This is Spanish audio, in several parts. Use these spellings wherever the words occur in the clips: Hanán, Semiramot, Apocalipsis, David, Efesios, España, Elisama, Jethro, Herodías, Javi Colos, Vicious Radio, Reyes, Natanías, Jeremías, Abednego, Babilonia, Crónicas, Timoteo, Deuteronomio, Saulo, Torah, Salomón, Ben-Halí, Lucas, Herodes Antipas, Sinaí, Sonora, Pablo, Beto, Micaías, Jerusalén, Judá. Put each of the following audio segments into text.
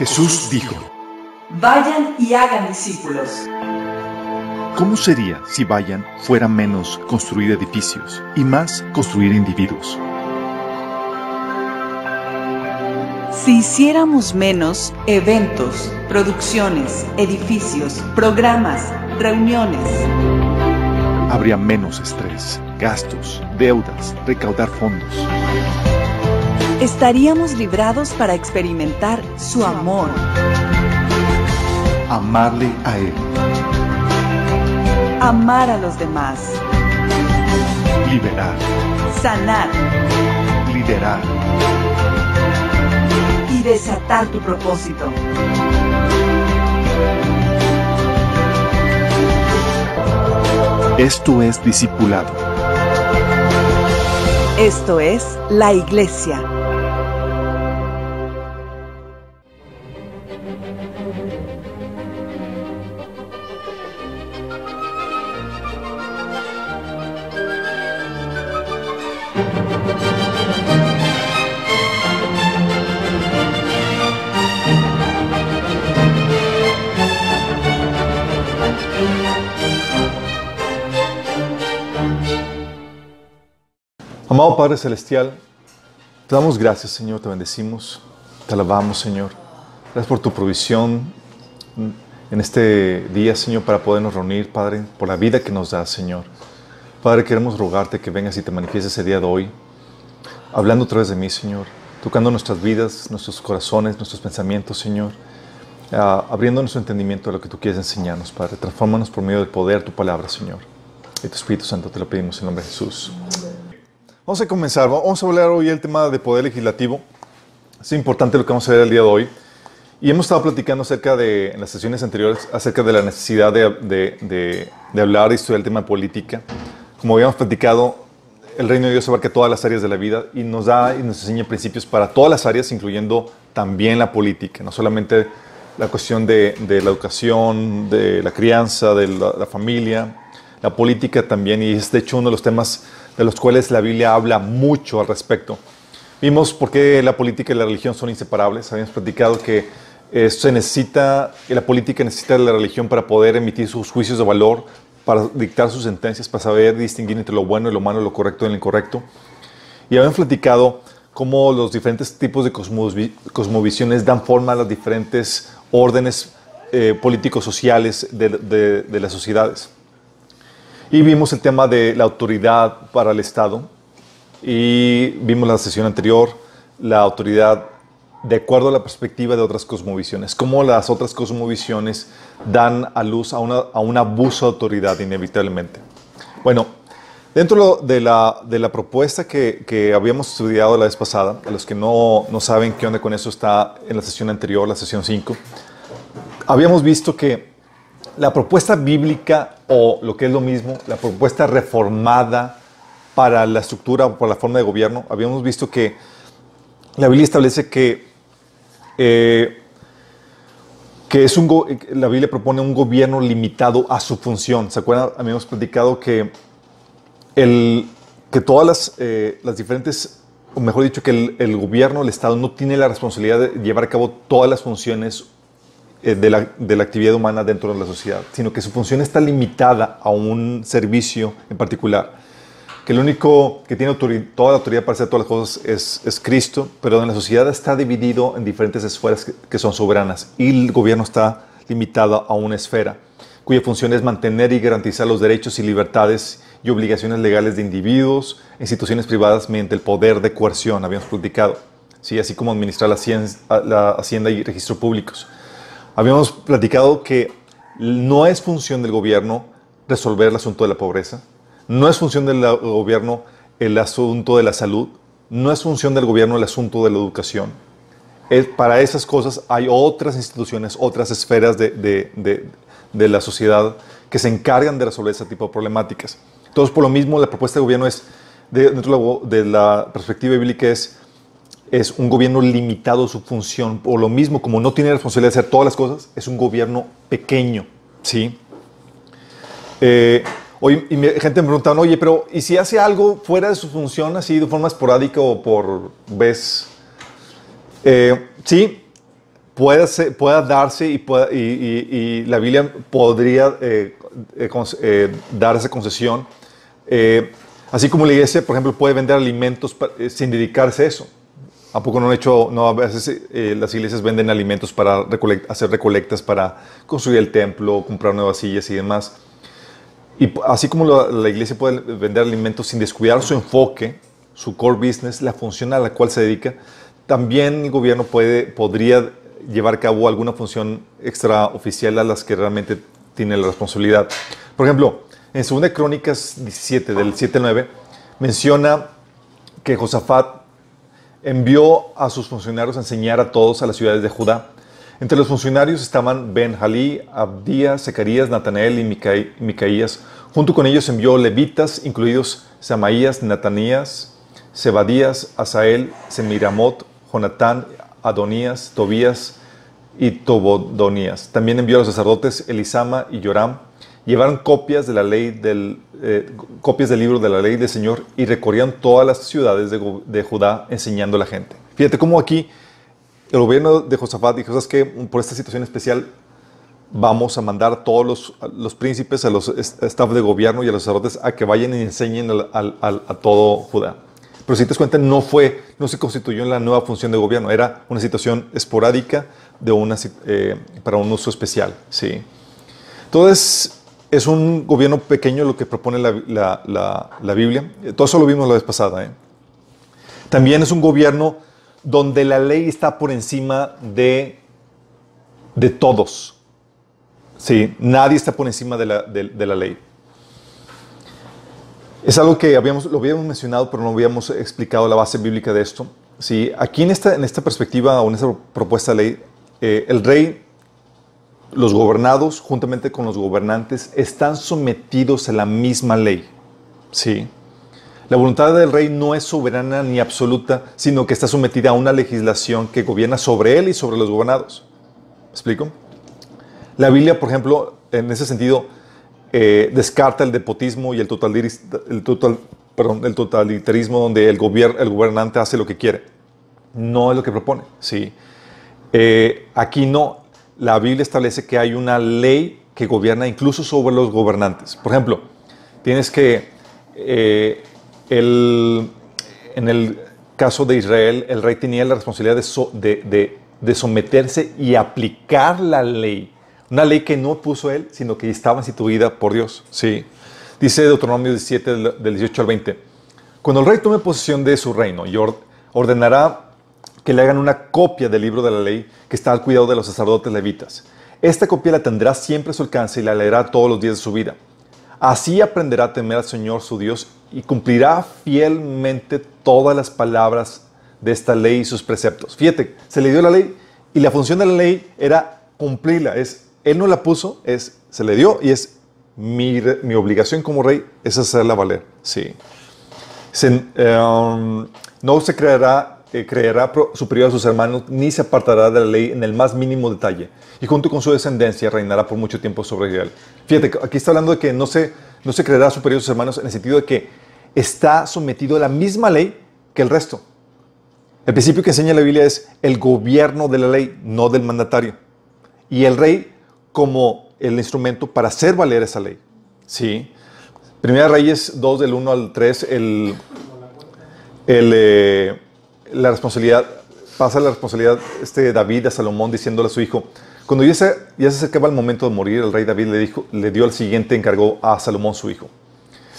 Jesús dijo: Vayan y hagan discípulos. ¿Cómo sería si vayan fuera menos construir edificios y más construir individuos? Si hiciéramos menos eventos, producciones, edificios, programas, reuniones. Habría menos estrés, gastos, deudas, recaudar fondos. Estaríamos librados para experimentar su amor. Amarle a Él. Amar a los demás. Liberar. Sanar. Liderar. Y desatar tu propósito. Esto es discipulado. Esto es la iglesia. Amado Padre Celestial, te damos gracias, Señor, te bendecimos, te alabamos, Señor. Gracias por tu provisión en este día, Señor, para podernos reunir, Padre, por la vida que nos das, Señor. Padre, queremos rogarte que vengas y te manifiestes el día de hoy, hablando a través de mí, Señor, tocando nuestras vidas, nuestros corazones, nuestros pensamientos, Señor, abriendo nuestro entendimiento de lo que tú quieres enseñarnos, Padre. Transfórmanos por medio del poder de tu palabra, Señor. Y tu Espíritu Santo te lo pedimos en nombre de Jesús. Vamos a comenzar, vamos a hablar hoy del tema de poder legislativo. Es importante lo que vamos a ver el día de hoy. Y hemos estado platicando acerca de, en las sesiones anteriores, acerca de la necesidad de hablar y estudiar el tema de política. Como habíamos platicado, el reino de Dios abarca todas las áreas de la vida y nos da y nos enseña principios para todas las áreas, incluyendo también la política. No solamente la cuestión de la educación, de la crianza, de la familia, la política también. Y es de hecho uno de los temas de los cuales la Biblia habla mucho al respecto. Vimos por qué la política y la religión son inseparables. Habíamos platicado que la política necesita de la religión para poder emitir sus juicios de valor, para dictar sus sentencias, para saber distinguir entre lo bueno y lo malo, lo correcto y lo incorrecto. Y habíamos platicado cómo los diferentes tipos de cosmovisiones dan forma a los diferentes órdenes políticos sociales de las sociedades. Y vimos el tema de la autoridad para el Estado. Y vimos la sesión anterior, la autoridad de acuerdo a la perspectiva de otras cosmovisiones. Cómo las otras cosmovisiones dan a luz a un abuso de autoridad inevitablemente. Bueno, dentro de la propuesta que habíamos estudiado la vez pasada, a los que no saben qué onda con eso, está en la sesión anterior, la sesión 5, habíamos visto que la propuesta bíblica, o lo que es lo mismo, la propuesta reformada para la estructura o para la forma de gobierno, habíamos visto que la Biblia establece la Biblia propone un gobierno limitado a su función. ¿Se acuerdan? Habíamos platicado que todas las diferentes, o mejor dicho, que el gobierno, el Estado, no tiene la responsabilidad de llevar a cabo todas las funciones de la actividad humana dentro de la sociedad, sino que su función está limitada a un servicio en particular, que el único que tiene toda la autoridad para hacer todas las cosas es Cristo, pero en la sociedad está dividido en diferentes esferas que son soberanas, y el gobierno está limitado a una esfera cuya función es mantener y garantizar los derechos y libertades y obligaciones legales de individuos e instituciones privadas mediante el poder de coerción, habíamos platicado, ¿sí? Así como administrar la hacienda y registro públicos. Habíamos platicado que no es función del gobierno resolver el asunto de la pobreza, no es función del gobierno el asunto de la salud, no es función del gobierno el asunto de la educación. Para esas cosas hay otras instituciones, otras esferas de la sociedad que se encargan de resolver ese tipo de problemáticas. Entonces, por lo mismo, la propuesta de gobierno es, dentro de la perspectiva bíblica, es un gobierno limitado a su función. Por lo mismo, como no tiene responsabilidad de hacer todas las cosas, es un gobierno pequeño, ¿sí? Hoy gente me pregunta, oye, pero ¿y si hace algo fuera de su función, así de forma esporádica o por vez? Sí, pueda darse y la Biblia podría darse concesión. Así como la iglesia, por ejemplo, puede vender alimentos sin dedicarse a eso. ¿A poco no han hecho? No, a veces las iglesias venden alimentos para hacer recolectas, para construir el templo, comprar nuevas sillas y demás. Y así como la iglesia puede vender alimentos sin descuidar su enfoque, su core business, la función a la cual se dedica, también el gobierno podría llevar a cabo alguna función extraoficial a las que realmente tiene la responsabilidad. Por ejemplo, en 2 Crónicas 17, del 7 al 9, menciona que Josafat envió a sus funcionarios a enseñar a todos a las ciudades de Judá. Entre los funcionarios estaban Ben-Halí, Abdías, Zacarías, Natanael y Micaías. Junto con ellos envió levitas, incluidos Samaías, Natanías, Zebadías, Asael, Semiramot, Jonatán, Adonías, Tobías y Tobodonías. También envió a los sacerdotes Elisama y Joram. Llevaron copias de la ley copias del libro de la ley del Señor y recorrían todas las ciudades de Judá enseñando a la gente. Fíjate cómo aquí el gobierno de Josafat dijo: ¿sabes qué? Por esta situación especial vamos a mandar a todos los príncipes, a los staff de gobierno y a los sacerdotes a que vayan y enseñen a todo Judá. Pero si te das cuenta, no se constituyó en la nueva función de gobierno. Era una situación esporádica para un uso especial. ¿Sí? Entonces, es un gobierno pequeño lo que propone la Biblia. Todo eso lo vimos la vez pasada. También es un gobierno donde la ley está por encima de todos. Sí, nadie está por encima de la ley. Es algo que lo habíamos mencionado, pero no habíamos explicado la base bíblica de esto. Sí, aquí en esta perspectiva o en esta propuesta de ley, el rey, los gobernados, juntamente con los gobernantes, están sometidos a la misma ley. ¿Sí? La voluntad del rey no es soberana ni absoluta, sino que está sometida a una legislación que gobierna sobre él y sobre los gobernados. ¿Me explico? La Biblia, por ejemplo, en ese sentido, descarta el despotismo y el totalitarismo, donde el gobernante hace lo que quiere. No es lo que propone. ¿Sí? Aquí no. La Biblia establece que hay una ley que gobierna incluso sobre los gobernantes. Por ejemplo, tienes que, en el caso de Israel, el rey tenía la responsabilidad de someterse y aplicar la ley. Una ley que no puso él, sino que estaba instituida por Dios. Sí. Dice Deuteronomio 17, del 18 al 20. Cuando el rey tome posesión de su reino y ordenará que le hagan una copia del libro de la ley que está al cuidado de los sacerdotes levitas. Esta copia la tendrá siempre a su alcance y la leerá todos los días de su vida. Así aprenderá a temer al Señor su Dios y cumplirá fielmente todas las palabras de esta ley y sus preceptos. Fíjate, se le dio la ley y la función de la ley era cumplirla. Él no la puso, se le dio y es mi obligación como rey es hacerla valer. Sí. No se creerá superior a sus hermanos, ni se apartará de la ley en el más mínimo detalle, y junto con su descendencia reinará por mucho tiempo sobre Israel. Fíjate, aquí está hablando de que no se creerá superior a sus hermanos, en el sentido de que está sometido a la misma ley que el resto. El principio que enseña la Biblia es el gobierno de la ley, no del mandatario, y el rey como el instrumento para hacer valer esa ley. ¿Sí? Primera Reyes 2, del 1 al 3, la responsabilidad, pasa la responsabilidad de David a Salomón, diciéndole a su hijo. Cuando ya se acercaba el momento de morir, el rey David le dio el siguiente encargo a Salomón, su hijo.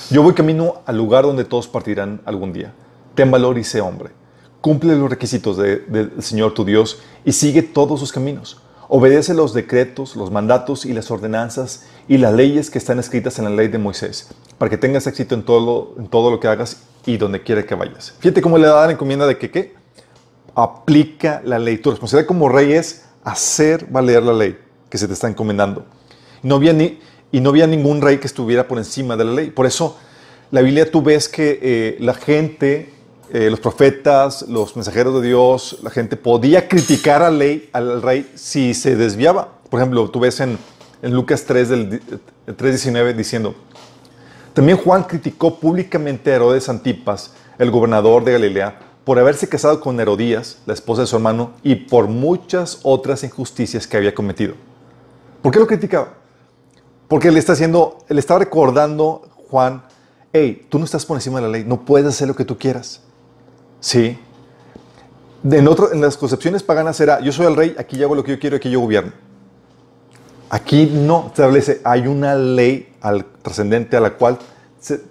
Yo voy camino al lugar donde todos partirán algún día. Ten valor y sé hombre. Cumple los requisitos del Señor tu Dios y sigue todos sus caminos. Obedece los decretos, los mandatos y las ordenanzas y las leyes que están escritas en la ley de Moisés, para que tengas éxito en todo lo que hagas y donde quiera que vayas. Fíjate cómo le da la encomienda de que ¿qué? Aplica la ley. Tu responsabilidad como rey es hacer valer la ley que se te está encomendando. No había ningún rey que estuviera por encima de la ley. Por eso, la Biblia, tú ves que la gente, los profetas, los mensajeros de Dios, la gente podía criticar al rey si se desviaba. Por ejemplo, tú ves en Lucas 3, del 3:19, diciendo: también Juan criticó públicamente a Herodes Antipas, el gobernador de Galilea, por haberse casado con Herodías, la esposa de su hermano, y por muchas otras injusticias que había cometido. ¿Por qué lo criticaba? Porque le estaba recordando Juan, hey, tú no estás por encima de la ley, no puedes hacer lo que tú quieras. Sí. En las concepciones paganas era, yo soy el rey, aquí yo hago lo que yo quiero, aquí yo gobierno. Aquí no establece, hay una ley trascendente a la cual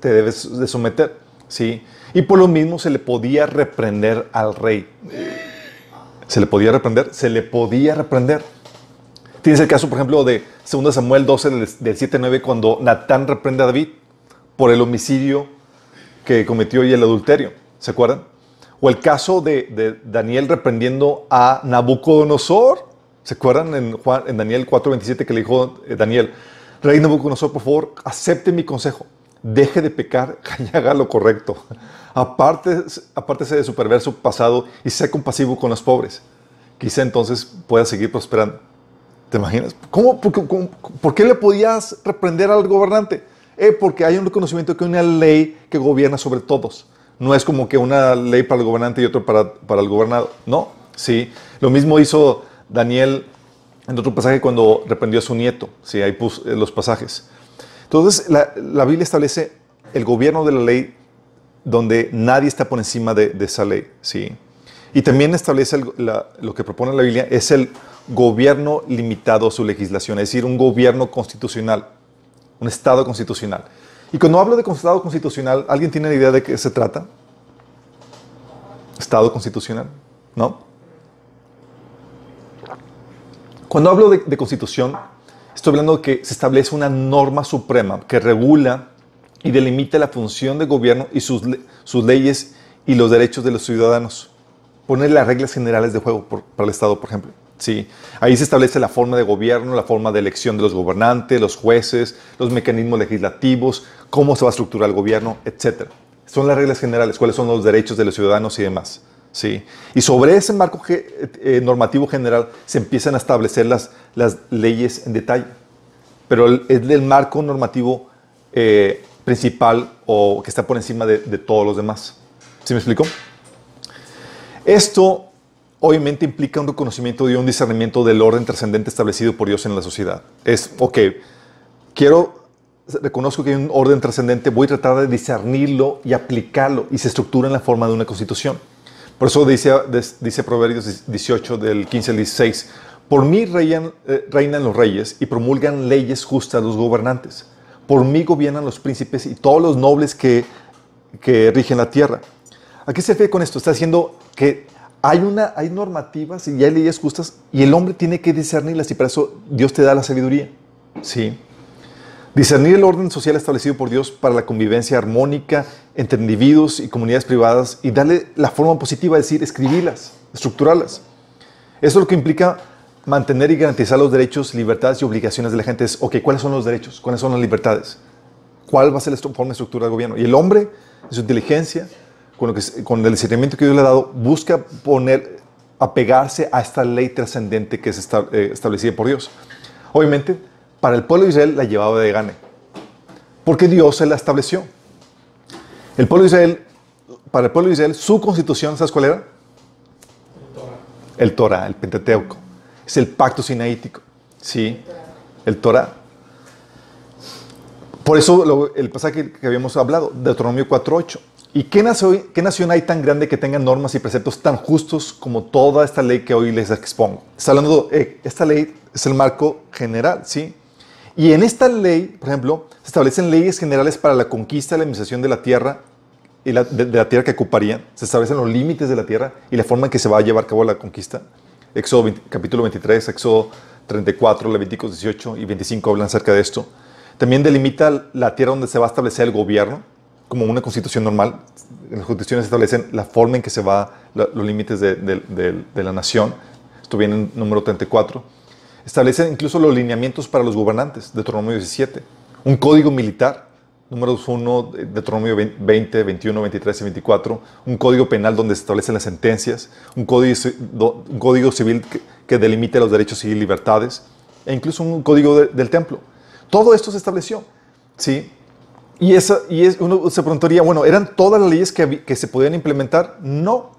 te debes de someter. Sí. Y por lo mismo se le podía reprender al rey. Se le podía reprender. Tienes el caso, por ejemplo, de 2 Samuel 12, del 7-9, cuando Natán reprende a David por el homicidio que cometió y el adulterio. ¿Se acuerdan? O el caso de Daniel reprendiendo a Nabucodonosor. ¿Se acuerdan? En Daniel 4:27 que le dijo Daniel, rey Nabucodonosor, por favor, acepte mi consejo. Deje de pecar y haga lo correcto. Apártese de su perverso pasado y sea compasivo con los pobres. Quizá entonces pueda seguir prosperando. ¿Te imaginas? ¿Por qué le podías reprender al gobernante? Porque hay un reconocimiento que hay una ley que gobierna sobre todos. No es como que una ley para el gobernante y otra para el gobernado. No, sí. Lo mismo hizo Daniel en otro pasaje cuando reprendió a su nieto. Sí, ahí puso los pasajes. Entonces, la Biblia establece el gobierno de la ley donde nadie está por encima de esa ley. Sí. Y también establece lo que propone la Biblia es el gobierno limitado a su legislación, es decir, un gobierno constitucional, un Estado constitucional. Y cuando hablo de Estado constitucional, ¿alguien tiene la idea de qué se trata? Estado constitucional, ¿no? Cuando hablo de constitución, estoy hablando de que se establece una norma suprema que regula y delimita la función del gobierno y sus leyes y los derechos de los ciudadanos. Poner las reglas generales de juego para el Estado, por ejemplo. Sí. Ahí se establece la forma de gobierno, la forma de elección de los gobernantes, los jueces, los mecanismos legislativos, cómo se va a estructurar el gobierno, etc. Son las reglas generales, cuáles son los derechos de los ciudadanos y demás. Sí. Y sobre ese marco normativo general se empiezan a establecer las leyes en detalle. Pero es del marco normativo principal o que está por encima de todos los demás. ¿Sí me explico? Esto obviamente implica un reconocimiento y un discernimiento del orden trascendente establecido por Dios en la sociedad. Es, ok, reconozco que hay un orden trascendente, voy a tratar de discernirlo y aplicarlo, y se estructura en la forma de una constitución. Por eso dice Proverbios 18, del 15 al 16, por mí reinan los reyes y promulgan leyes justas los gobernantes. Por mí gobiernan los príncipes y todos los nobles que rigen la tierra. ¿A qué se refiere con esto? Está diciendo que hay normativas y hay leyes justas y el hombre tiene que discernirlas y para eso Dios te da la sabiduría. ¿Sí? Discernir el orden social establecido por Dios para la convivencia armónica entre individuos y comunidades privadas y darle la forma positiva, es decir, escribirlas, estructurarlas. Eso es lo que implica mantener y garantizar los derechos, libertades y obligaciones de la gente. Es, ok, ¿cuáles son los derechos? ¿Cuáles son las libertades? ¿Cuál va a ser la forma de estructura del gobierno? Y el hombre, en su inteligencia, con el discernimiento que Dios le ha dado, busca apegarse a esta ley trascendente que es establecida por Dios. Obviamente, para el pueblo de Israel la llevaba de gane, porque Dios se la estableció. Para el pueblo de Israel, su constitución, ¿sabes cuál era? El Torah, el Pentateuco. Es el pacto sinaítico. Sí, el Torah. Por eso el pasaje que habíamos hablado, Deuteronomio 4:8. ¿Y qué nación hay tan grande que tenga normas y preceptos tan justos como toda esta ley que hoy les expongo? Está hablando de, esta ley es el marco general, ¿sí? Y en esta ley, por ejemplo, se establecen leyes generales para la conquista, la administración de la tierra y de la tierra que ocuparían. Se establecen los límites de la tierra y la forma en que se va a llevar a cabo la conquista. Éxodo capítulo 23, Éxodo 34, Levítico 18 y 25 hablan acerca de esto. También delimita la tierra donde se va a establecer el gobierno. Como una constitución normal, en las constituciones establecen la forma en que se va los límites de la nación. Esto viene en número 34. Establecen incluso los lineamientos para los gobernantes, Deuteronomio 17. Un código militar, números 1, Deuteronomio 20, 21, 23 y 24. Un código penal donde se establecen las sentencias. Un código civil que delimite los derechos y libertades. E incluso un código del templo. Todo esto se estableció, ¿sí? Y uno se preguntaría, bueno, ¿eran todas las leyes que se podían implementar? No,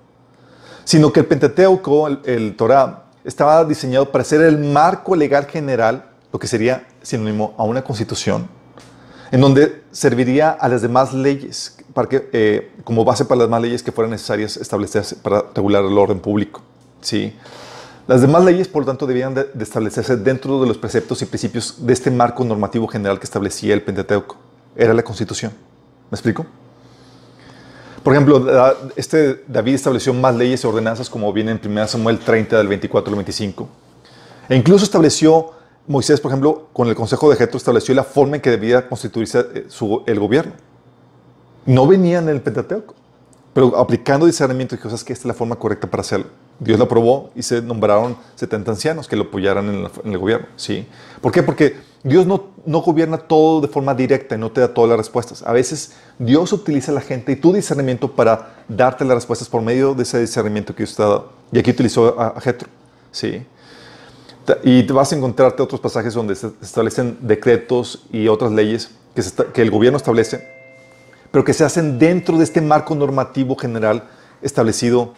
sino que el Pentateuco, el Torah, estaba diseñado para ser el marco legal general, lo que sería sinónimo a una constitución, en donde serviría a las demás leyes, para que, como base para las demás leyes que fueran necesarias establecerse para regular el orden público, ¿sí? Las demás leyes, por lo tanto, debían de establecerse dentro de los preceptos y principios de este marco normativo general que establecía el Pentateuco. Era la Constitución. ¿Me explico? Por ejemplo, David estableció más leyes y ordenanzas, como viene en 1 Samuel 30, del 24 al 25. E incluso estableció, Moisés, por ejemplo, con el consejo de Jetro, estableció la forma en que debía constituirse el gobierno. No venían en el Pentateuco, pero aplicando discernimiento, dijo, ¿sabes qué? Esta es la forma correcta para hacerlo. Dios lo aprobó y se nombraron 70 ancianos que lo apoyaran en el gobierno. ¿Sí? ¿Por qué? Porque Dios no gobierna todo de forma directa y no te da todas las respuestas. A veces Dios utiliza a la gente y tu discernimiento para darte las respuestas por medio de ese discernimiento que Dios te ha dado. Y aquí utilizó a Jetro. ¿Sí? Y te vas a encontrarte otros pasajes donde se establecen decretos y otras leyes que el gobierno establece, pero que se hacen dentro de este marco normativo general establecido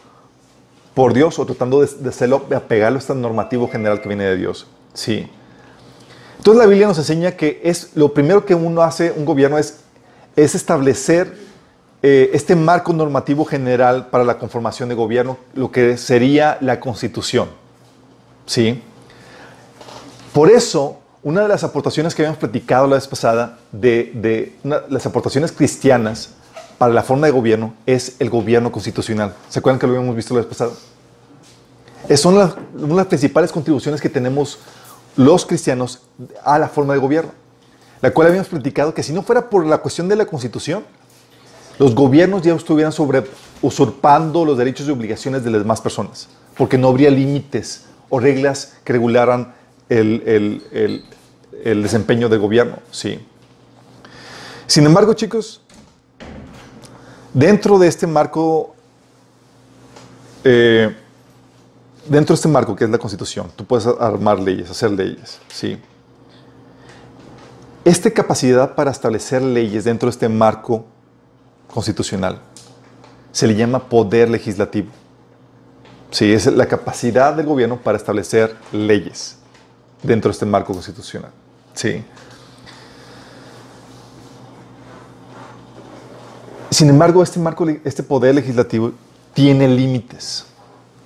por Dios, o tratando de hacerlo, de apegarlo a este normativo general que viene de Dios. Sí. Entonces la Biblia nos enseña que es lo primero que uno hace, un gobierno, es establecer este marco normativo general para la conformación de gobierno, lo que sería la Constitución. Sí. Por eso, una de las aportaciones que habíamos platicado la vez pasada, las aportaciones cristianas para la forma de gobierno, es el gobierno constitucional. ¿Se acuerdan que lo habíamos visto la vez pasada? Son una de las principales contribuciones que tenemos los cristianos a la forma de gobierno, la cual habíamos platicado que si no fuera por la cuestión de la Constitución, los gobiernos ya estuvieran usurpando los derechos y obligaciones de las demás personas, porque no habría límites o reglas que regularan el desempeño del gobierno. Sí. Sin embargo, chicos, dentro de este marco que es la Constitución, tú puedes armar leyes, hacer leyes. ¿Sí? Esta capacidad para establecer leyes dentro de este marco constitucional se le llama poder legislativo. Sí, es la capacidad del gobierno para establecer leyes dentro de este marco constitucional. Sí. Sin embargo, este poder legislativo tiene límites.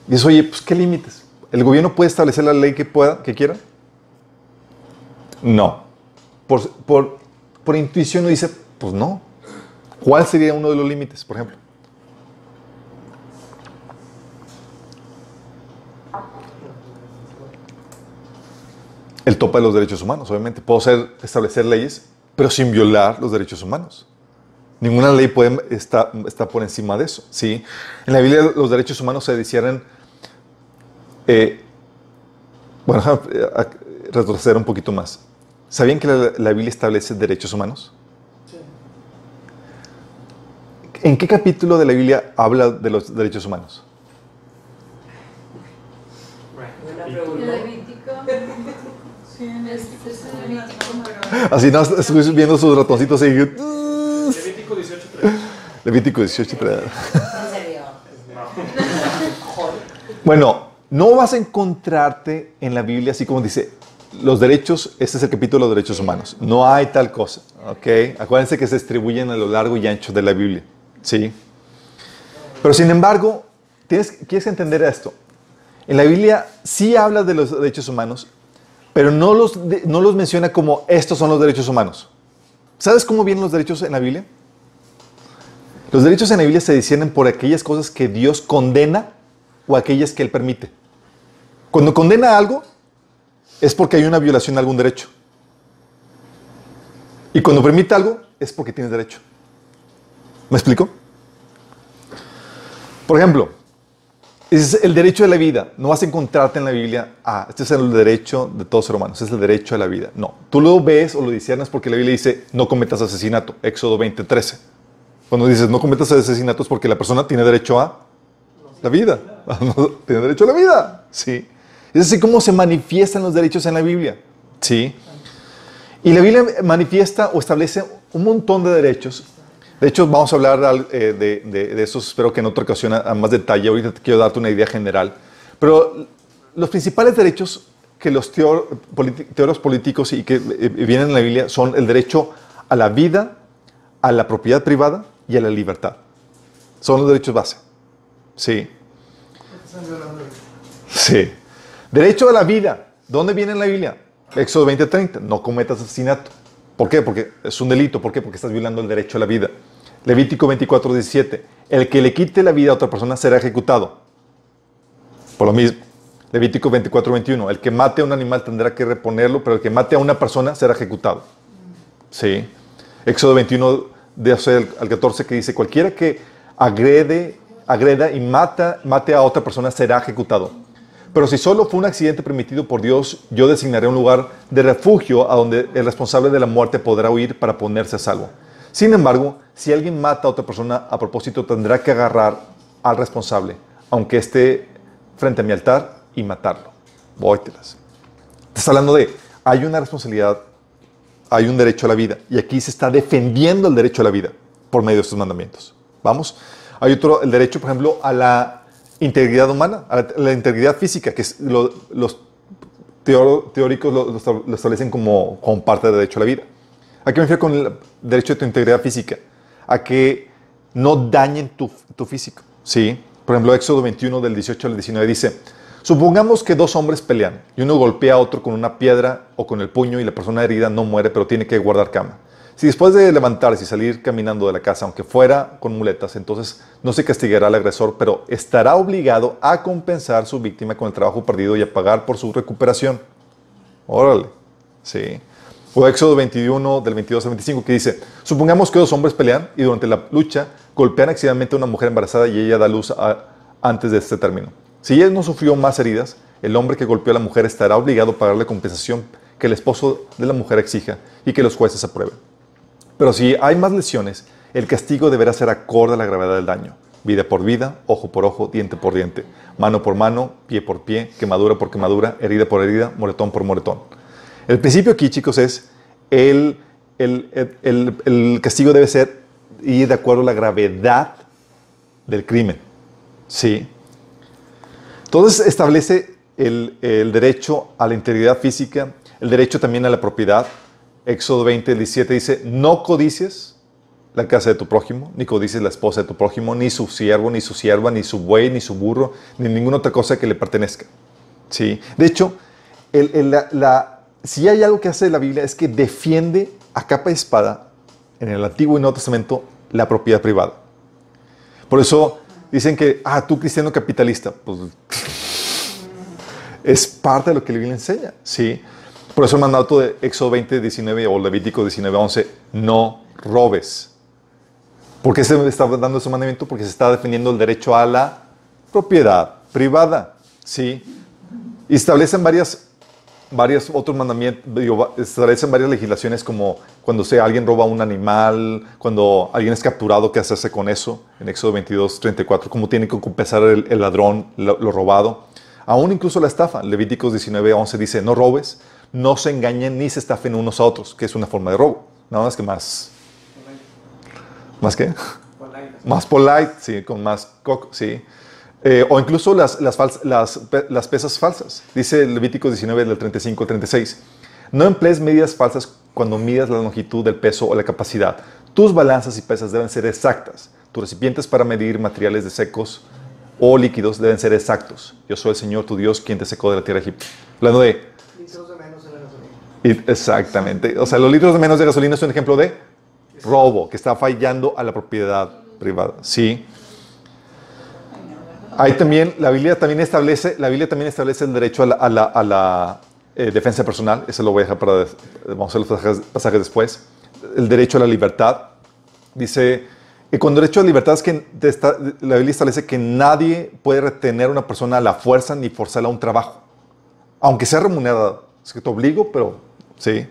Y eso, oye, pues, ¿qué límites? ¿El gobierno puede establecer la ley que quiera? No. Por intuición uno dice, pues no. ¿Cuál sería uno de los límites, por ejemplo? El tope de los derechos humanos, obviamente. Puedo establecer leyes, pero sin violar los derechos humanos. Ninguna ley está por encima de eso. ¿Sí? En la Biblia los derechos humanos se decían... bueno, retroceder un poquito más. ¿Sabían que la Biblia establece derechos humanos? Sí. ¿En qué capítulo de la Biblia habla de los derechos humanos? Así no, estoy viendo sus ratoncitos y... Levítico 18:3. Levítico 18:3. Bueno, no vas a encontrarte en la Biblia así como dice los derechos, este es el capítulo de los derechos humanos. No hay tal cosa, ¿ok? Acuérdense que se distribuyen a lo largo y ancho de la Biblia, ¿sí? Pero sin embargo, tienes que entender esto. En la Biblia sí habla de los derechos humanos, pero no los menciona como estos son los derechos humanos. ¿Sabes cómo vienen los derechos en la Biblia? Los derechos en la Biblia se disciernen por aquellas cosas que Dios condena o aquellas que Él permite. Cuando condena algo, es porque hay una violación de algún derecho. Y cuando permite algo, es porque tienes derecho. ¿Me explico? Por ejemplo, es el derecho de la vida. No vas a encontrarte en la Biblia, este es el derecho de todos los seres humanos, este es el derecho a la vida. No, tú lo ves o lo disciernes porque la Biblia dice, no cometas asesinato, Éxodo 20:13. Cuando dices, no cometas asesinato es porque la persona tiene derecho a la vida. Tiene derecho a la vida, sí. Es así como se manifiestan los derechos en la Biblia, sí. Y la Biblia manifiesta o establece un montón de derechos, De hecho, vamos a hablar de eso, espero que en otra ocasión a más detalle. Ahorita quiero darte una idea general. Pero los principales derechos que los teólogos políticos y que vienen en la Biblia son el derecho a la vida, a la propiedad privada y a la libertad. Son los derechos base. Sí. Sí. Derecho a la vida. ¿Dónde viene en la Biblia? Éxodo 20:30. No cometas asesinato. ¿Por qué? Porque es un delito. ¿Por qué? Porque estás violando el derecho a la vida. Levítico 24:17. El que le quite la vida a otra persona será ejecutado. Por lo mismo. Levítico 24:21. El que mate a un animal tendrá que reponerlo, pero el que mate a una persona será ejecutado. Sí. Éxodo 21:12 al 14, que dice: cualquiera que agreda y mate a otra persona será ejecutado. Pero si solo fue un accidente permitido por Dios, yo designaré un lugar de refugio a donde el responsable de la muerte podrá huir para ponerse a salvo. Sin embargo, si alguien mata a otra persona a propósito, tendrá que agarrar al responsable, aunque esté frente a mi altar, y matarlo. Vóytelas. Estás hablando de, hay una responsabilidad, hay un derecho a la vida, y aquí se está defendiendo el derecho a la vida por medio de estos mandamientos. Vamos. Hay otro, el derecho, por ejemplo, a la integridad humana, a la integridad física, que es los teóricos lo establecen como parte del derecho a la vida. ¿A qué me refiero con el derecho de tu integridad física? A que no dañen tu físico. ¿Sí? Por ejemplo, Éxodo 21:18 al 19 dice: supongamos que dos hombres pelean y uno golpea a otro con una piedra o con el puño, y la persona herida no muere, pero tiene que guardar cama. Si después de levantarse y salir caminando de la casa, aunque fuera con muletas, entonces no se castigará al agresor, pero estará obligado a compensar a su víctima con el trabajo perdido y a pagar por su recuperación. Órale. Sí. O Éxodo 21:22 al 25, que dice: supongamos que dos hombres pelean y durante la lucha golpean accidentalmente a una mujer embarazada y ella da luz antes de este término. Si ella no sufrió más heridas, el hombre que golpeó a la mujer estará obligado a pagarle compensación que el esposo de la mujer exija y que los jueces aprueben. Pero si hay más lesiones, el castigo deberá ser acorde a la gravedad del daño. Vida por vida, ojo por ojo, diente por diente, mano por mano, pie por pie, quemadura por quemadura, herida por herida, moretón por moretón. El principio aquí, chicos, es el castigo debe ser ir de acuerdo a la gravedad del crimen. Sí. Entonces establece el derecho a la integridad física, el derecho también a la propiedad. Éxodo 20:17 dice: no codicies la casa de tu prójimo, ni codicies la esposa de tu prójimo, ni su siervo, ni su sierva, ni su buey, ni su burro, ni ninguna otra cosa que le pertenezca. ¿Sí? De hecho, si hay algo que hace la Biblia es que defiende a capa y espada en el Antiguo y Nuevo Testamento la propiedad privada. Por eso dicen que, tú cristiano capitalista, pues es parte de lo que la Biblia enseña. ¿Sí? Por eso el mandato de Éxodo 20:19 o Levítico 19:11, no robes. ¿Por qué se está dando ese mandamiento? Porque se está defendiendo el derecho a la propiedad privada. ¿Sí? Y establecen varios otros mandamientos, establecen varias legislaciones, como cuando alguien roba un animal, cuando alguien es capturado, ¿qué hacerse con eso? En Éxodo 22:34, cómo tiene que compensar el ladrón lo robado. Aún incluso la estafa. Levíticos 19:11 dice: no robes, no se engañen ni se estafen unos a otros, que es una forma de robo. Nada más que más... ¿Más qué? Polite. Más polite, sí, con más coco, sí. O incluso las pesas falsas. Dice Levíticos 19:35 al 36. No emplees medidas falsas cuando midas la longitud del peso o la capacidad. Tus balanzas y pesas deben ser exactas. Tus recipientes para medir materiales de secos o líquidos deben ser exactos. Yo soy el Señor, tu Dios, quien te secó de la tierra de Egipto. Hablando de... litros de menos de la gasolina. Exactamente. O sea, los litros de menos de gasolina es un ejemplo de robo, que está fallando a la propiedad privada. Sí. Ahí también, la Biblia también establece el derecho a la defensa personal. Eso lo voy a dejar para... Vamos a ver los pasajes después. El derecho a la libertad. Dice... Y con derecho a libertad es que la Biblia establece que nadie puede retener a una persona a la fuerza ni forzarla a un trabajo, aunque sea remunerada. Es que te obligo, pero sí.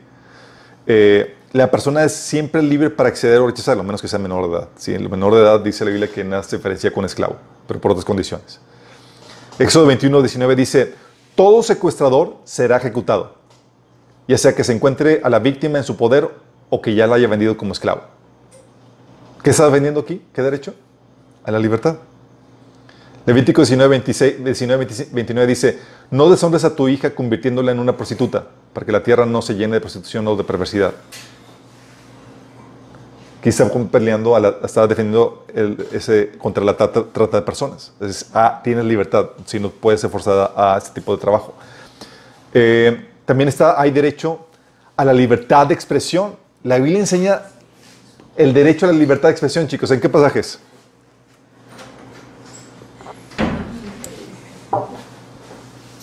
La persona es siempre libre para acceder o rechazarlo, a menos que sea menor de edad. Sí, el menor de edad dice la Biblia que nada se diferencia con esclavo, pero por otras condiciones. Éxodo 21:19 dice: todo secuestrador será ejecutado, ya sea que se encuentre a la víctima en su poder o que ya la haya vendido como esclavo. ¿Qué estás vendiendo aquí? ¿Qué derecho? A la libertad. Levítico 19:29 dice: no deshonres a tu hija convirtiéndola en una prostituta, para que la tierra no se llene de prostitución o de perversidad. Aquí está peleando, está defendiendo contra la trata de personas. Entonces, tienes libertad, si no puedes ser forzada a este tipo de trabajo. También hay derecho a la libertad de expresión. La Biblia enseña el derecho a la libertad de expresión, chicos. ¿En qué pasajes?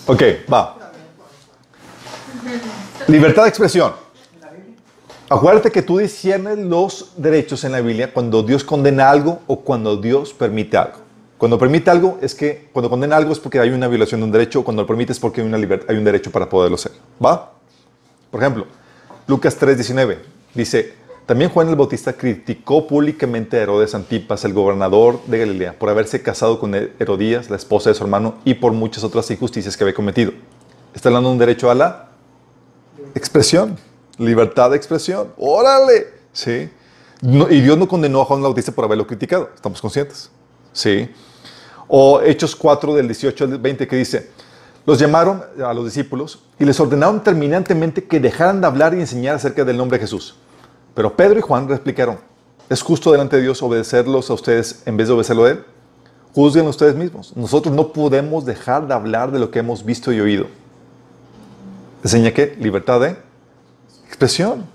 Ok, va. Libertad de expresión. Acuérdate que tú disciernes los derechos en la Biblia cuando Dios condena algo o cuando Dios permite algo. Cuando permite algo es que, cuando condena algo es porque hay una violación de un derecho, cuando lo permite es porque hay un derecho para poderlo hacer. ¿Va? Por ejemplo, Lucas 3:19 dice: también Juan el Bautista criticó públicamente a Herodes Antipas, el gobernador de Galilea, por haberse casado con Herodías, la esposa de su hermano, y por muchas otras injusticias que había cometido. Está hablando de un derecho a la expresión, libertad de expresión. ¡Órale! ¿Sí? No, y Dios no condenó a Juan el Bautista por haberlo criticado. Estamos conscientes. ¿Sí? O Hechos 4:18-20 que dice: los llamaron a los discípulos y les ordenaron terminantemente que dejaran de hablar y enseñar acerca del nombre de Jesús. Pero Pedro y Juan replicaron: ¿es justo delante de Dios obedecerlos a ustedes en vez de obedecerlo a Él? Juzguen ustedes mismos. Nosotros no podemos dejar de hablar de lo que hemos visto y oído. ¿Enseña qué? Libertad de expresión.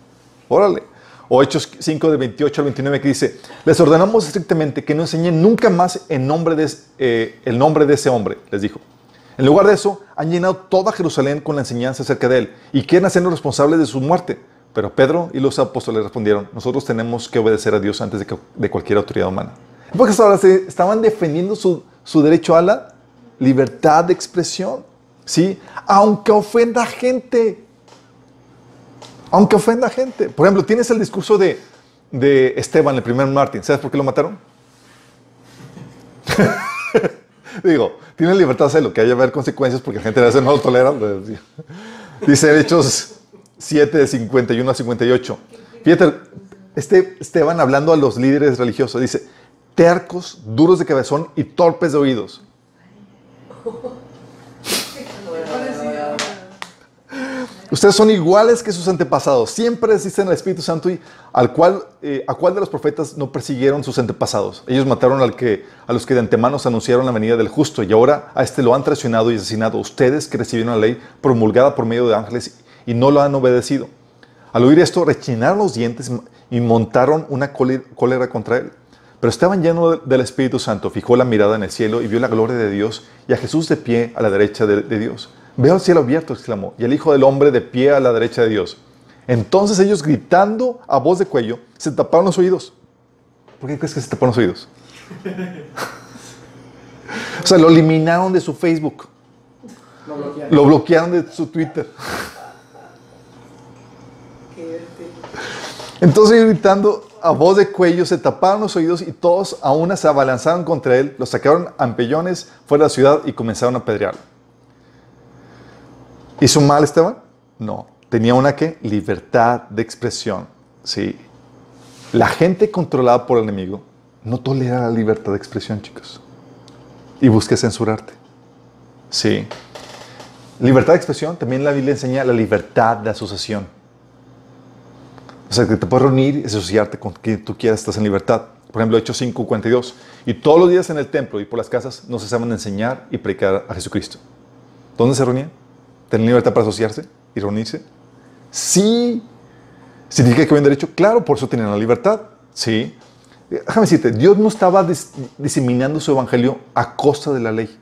Órale. O Hechos 5:28-29 que dice: les ordenamos estrictamente que no enseñen nunca más el nombre de ese hombre, les dijo. En lugar de eso, han llenado toda Jerusalén con la enseñanza acerca de él y quieren hacernos responsables de su muerte. Pero Pedro y los apóstoles respondieron: nosotros tenemos que obedecer a Dios antes de cualquier autoridad humana. Porque hasta ahora estaban defendiendo su derecho a la libertad de expresión, ¿sí? Aunque ofenda a gente. Aunque ofenda a gente. Por ejemplo, tienes el discurso de Esteban, el primer mártir. ¿Sabes por qué lo mataron? Digo, tiene libertad de hacerlo, que haya haber consecuencias porque la gente a veces no lo tolera. Dice Hechos 7:51-58. Fíjate, Esteban hablando a los líderes religiosos, dice: tercos, duros de cabezón y torpes de oídos. Ustedes son iguales que sus antepasados, siempre resisten al Espíritu Santo y ¿a cuál de los profetas no persiguieron sus antepasados? Ellos mataron a los que de antemano se anunciaron la venida del justo y ahora a este lo han traicionado y asesinado. Ustedes que recibieron la ley promulgada por medio de ángeles y no lo han obedecido. Al oír esto, rechinaron los dientes y montaron una cólera contra él. Pero Esteban, lleno del Espíritu Santo, fijó la mirada en el cielo y vio la gloria de Dios y a Jesús de pie a la derecha de Dios. Veo el cielo abierto, exclamó, y el Hijo del Hombre de pie a la derecha de Dios. Entonces ellos, gritando a voz de cuello, se taparon los oídos. ¿Por qué crees que se taparon los oídos? O sea, lo eliminaron de su Facebook. Lo bloquearon de su Twitter. Entonces, gritando a voz de cuello, se taparon los oídos y todos a una se abalanzaron contra él, lo sacaron a empellones fuera de la ciudad y comenzaron a apedrearlo. ¿Hizo mal Esteban? No. Tenía una ¿qué? Libertad de expresión. Sí. La gente controlada por el enemigo no tolera la libertad de expresión, chicos. Y busca censurarte. Sí. Libertad de expresión, también la Biblia enseña la libertad de asociación. O sea, que te puedes reunir y asociarte con quien tú quieras, estás en libertad. Por ejemplo, Hechos 5:42. Y todos los días en el templo y por las casas no se saben enseñar y predicar a Jesucristo. ¿Dónde se reunían? ¿Tener libertad para asociarse y reunirse? Sí. ¿Significa que habían derecho? Claro, por eso tenían la libertad. Sí. Déjame decirte, Dios no estaba diseminando su evangelio a costa de la ley,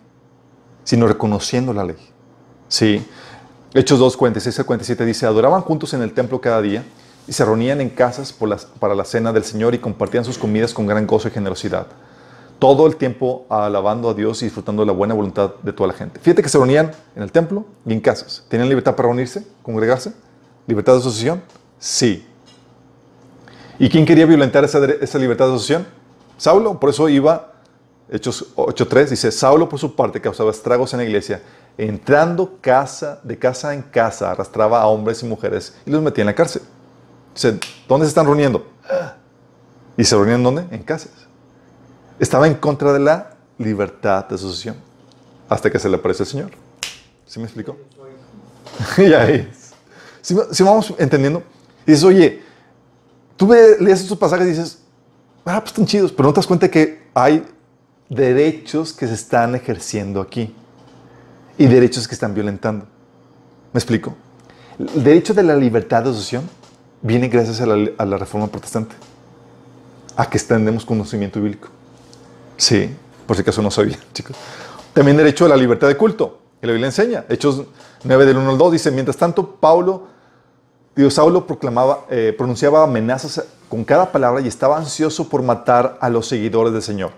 sino reconociendo la ley. Sí. Hechos 2:46-47 dice: adoraban juntos en el templo cada día y se reunían en casas para la cena del Señor y compartían sus comidas con gran gozo y generosidad, todo el tiempo alabando a Dios y disfrutando de la buena voluntad de toda la gente. Fíjate que se reunían en el templo y en casas. ¿Tenían libertad para reunirse, congregarse? ¿Libertad de asociación? Sí. ¿Y quién quería violentar esa libertad de asociación? Saulo. Por eso iba, Hechos 8:3, dice: Saulo por su parte causaba estragos en la iglesia, entrando de casa en casa, arrastraba a hombres y mujeres y los metía en la cárcel. Dice: ¿dónde se están reuniendo? ¿Y se reunían dónde? En casas. Estaba en contra de la libertad de asociación. Hasta que se le apareció el Señor. ¿Sí me explicó? Y ahí. Si vamos entendiendo. Y dices, oye, tú lees estos pasajes y dices, ah, pues están chidos, pero no te das cuenta que hay derechos que se están ejerciendo aquí y derechos que están violentando. ¿Me explico? El derecho de la libertad de asociación viene gracias a la Reforma Protestante, a que extendemos conocimiento bíblico. Sí, por si acaso no sabían, chicos. También derecho a la libertad de culto, que la Biblia enseña. Hechos 9 del 1 al 2 dice, mientras tanto, Saulo pronunciaba amenazas con cada palabra y estaba ansioso por matar a los seguidores del Señor.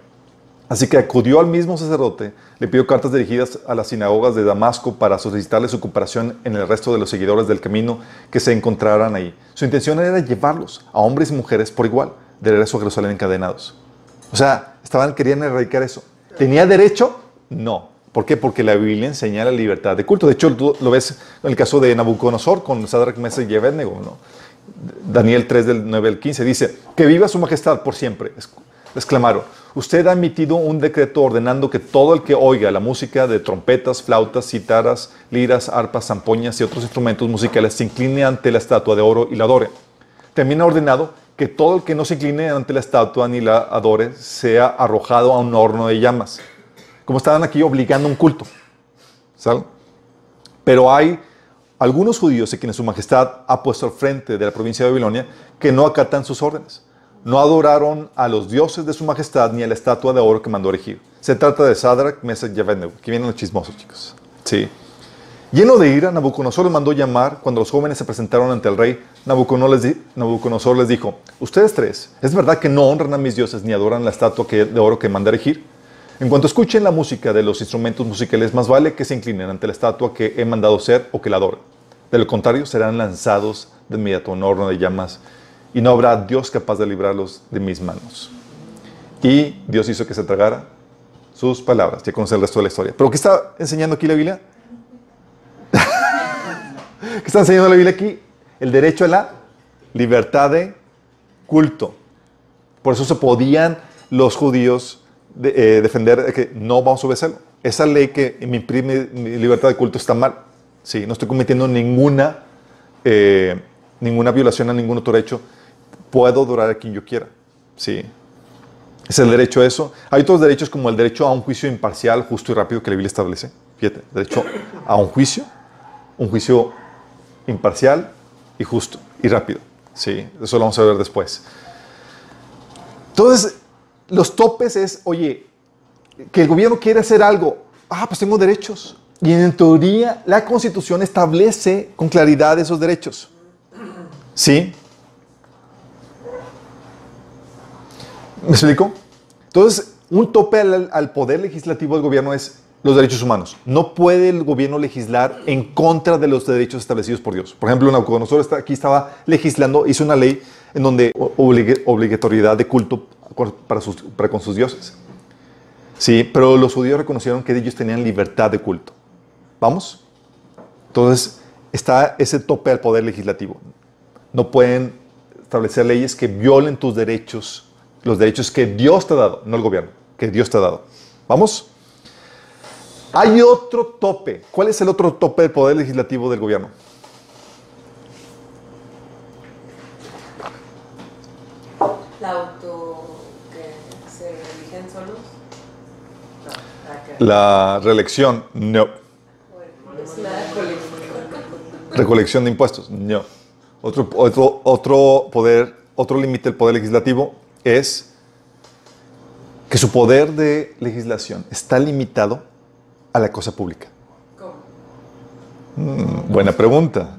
Así que acudió al mismo sacerdote, le pidió cartas dirigidas a las sinagogas de Damasco para solicitarle su cooperación en el resto de los seguidores del camino que se encontraran ahí. Su intención era llevarlos, a hombres y mujeres por igual, de regreso a Jerusalén encadenados. O sea, querían erradicar eso. ¿Tenía derecho? No. ¿Por qué? Porque la Biblia enseña la libertad de culto. De hecho, tú lo ves en el caso de Nabucodonosor con Sadrach, Mesac y Abednego, ¿no? Daniel 3 del 9 al 15 dice, que viva su majestad por siempre. Exclamaron, usted ha emitido un decreto ordenando que todo el que oiga la música de trompetas, flautas, cítaras, liras, arpas, zampoñas y otros instrumentos musicales se incline ante la estatua de oro y la adore. También ha ordenado que todo el que no se incline ante la estatua ni la adore sea arrojado a un horno de llamas. Como estaban aquí obligando un culto, ¿saben? Pero hay algunos judíos a quienes su majestad ha puesto al frente de la provincia de Babilonia que no acatan sus órdenes. No adoraron a los dioses de su majestad ni a la estatua de oro que mandó erigir. Se trata de Sadrach, Mesac y Abednego. Aquí vienen los chismosos, chicos. Sí. Lleno de ira, Nabucodonosor los mandó llamar. Cuando los jóvenes se presentaron ante el rey, Nabucodonosor les dijo, ustedes tres, ¿es verdad que no honran a mis dioses ni adoran la estatua de oro que mandó erigir? En cuanto escuchen la música de los instrumentos musicales, más vale que se inclinen ante la estatua que he mandado ser o que la adoren. De lo contrario, serán lanzados de inmediato a un horno de llamas y no habrá Dios capaz de librarlos de mis manos. Y Dios hizo que se tragara sus palabras. Ya conocen el resto de la historia. ¿Pero qué está enseñando aquí la Biblia? ¿Qué está enseñando la Biblia aquí? El derecho a la libertad de culto. Por eso se podían los judíos defender que no vamos a obedecerlo. Esa ley que me imprime mi libertad de culto está mal. Sí, no estoy cometiendo ninguna violación a ningún otro derecho. Puedo adorar a quien yo quiera. Sí. Es el derecho a eso. Hay otros derechos como el derecho a un juicio imparcial, justo y rápido que la Biblia establece. Fíjate, derecho a un juicio imparcial y justo y rápido. Sí, eso lo vamos a ver después. Entonces, los topes es, oye, que el gobierno quiere hacer algo. Ah, pues tengo derechos. Y en teoría, la Constitución establece con claridad esos derechos. ¿Sí? ¿Me explico? Entonces, un tope al poder legislativo del gobierno es los derechos humanos. No puede el gobierno legislar en contra de los derechos establecidos por Dios. Por ejemplo, Nabucodonosor aquí estaba legislando, hizo una ley en donde obligatoriedad de culto para con sus dioses. Sí, pero los judíos reconocieron que ellos tenían libertad de culto. ¿Vamos? Entonces, está ese tope al poder legislativo. No pueden establecer leyes que violen tus derechos, los derechos que Dios te ha dado, no el gobierno, que Dios te ha dado. ¿Vamos? Hay otro tope. ¿Cuál es el otro tope del poder legislativo del gobierno? La La reelección, no. Recolección de impuestos, no. Otro límite del poder legislativo es que su poder de legislación está limitado a la cosa pública. ¿Cómo? Buena pregunta.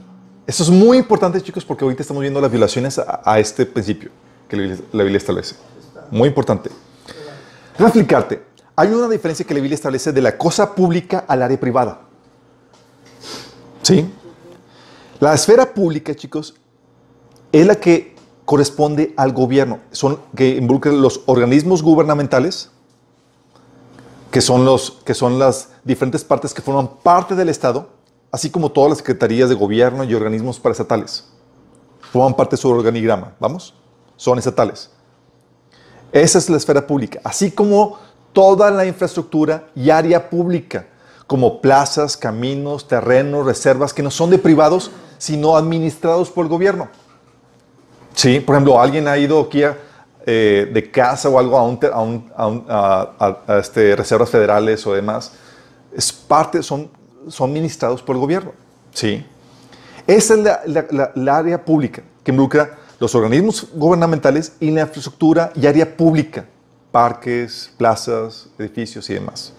Esto es muy importante, chicos, porque ahorita estamos viendo las violaciones a este principio que la Biblia establece. Muy importante. Voy a explicarte. Hay una diferencia que la Biblia establece de la cosa pública al área privada. ¿Sí? La esfera pública, chicos, es la que corresponde al gobierno. Son que involucran los organismos gubernamentales, que son las diferentes partes que forman parte del Estado, así como todas las secretarías de gobierno y organismos paraestatales. Forman parte de su organigrama, ¿vamos? Son estatales. Esa es la esfera pública, así como toda la infraestructura y área pública, como plazas, caminos, terrenos, reservas, que no son de privados, sino administrados por el gobierno. ¿Sí? Por ejemplo, alguien ha ido aquí de casa o algo a reservas federales o demás. Es parte, son administrados por el gobierno. ¿Sí? Esa es la área pública, que involucra los organismos gubernamentales y la infraestructura y área pública, parques, plazas, edificios y demás.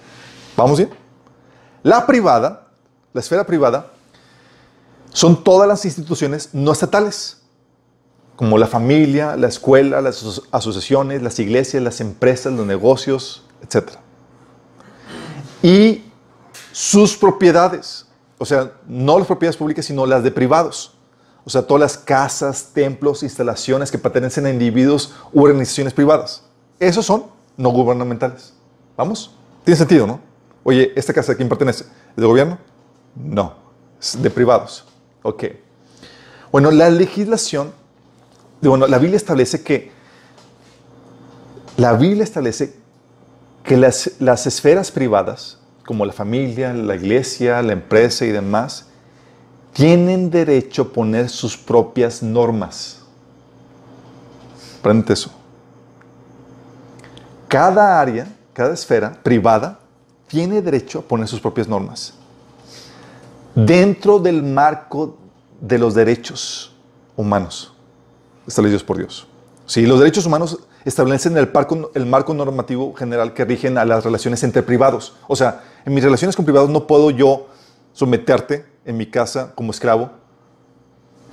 ¿Vamos bien? La privada, la esfera privada, son todas las instituciones no estatales, como la familia, la escuela, las asociaciones, las iglesias, las empresas, los negocios, etc. Y sus propiedades, o sea, no las propiedades públicas, sino las de privados. O sea, todas las casas, templos, instalaciones que pertenecen a individuos u organizaciones privadas. Esos son no gubernamentales. ¿Vamos? Tiene sentido, ¿no? Oye, ¿esta casa a quién pertenece? ¿Es del gobierno? No, es de privados. Ok. Bueno, la legislación, la Biblia establece que las esferas privadas, como la familia, la iglesia, la empresa y demás, tienen derecho a poner sus propias normas. Aprende eso. Cada área, cada esfera privada, tiene derecho a poner sus propias normas dentro del marco de los derechos humanos establecidos por Dios. Sí, los derechos humanos establecen el marco normativo general que rigen a las relaciones entre privados. O sea, en mis relaciones con privados no puedo yo someterte en mi casa como esclavo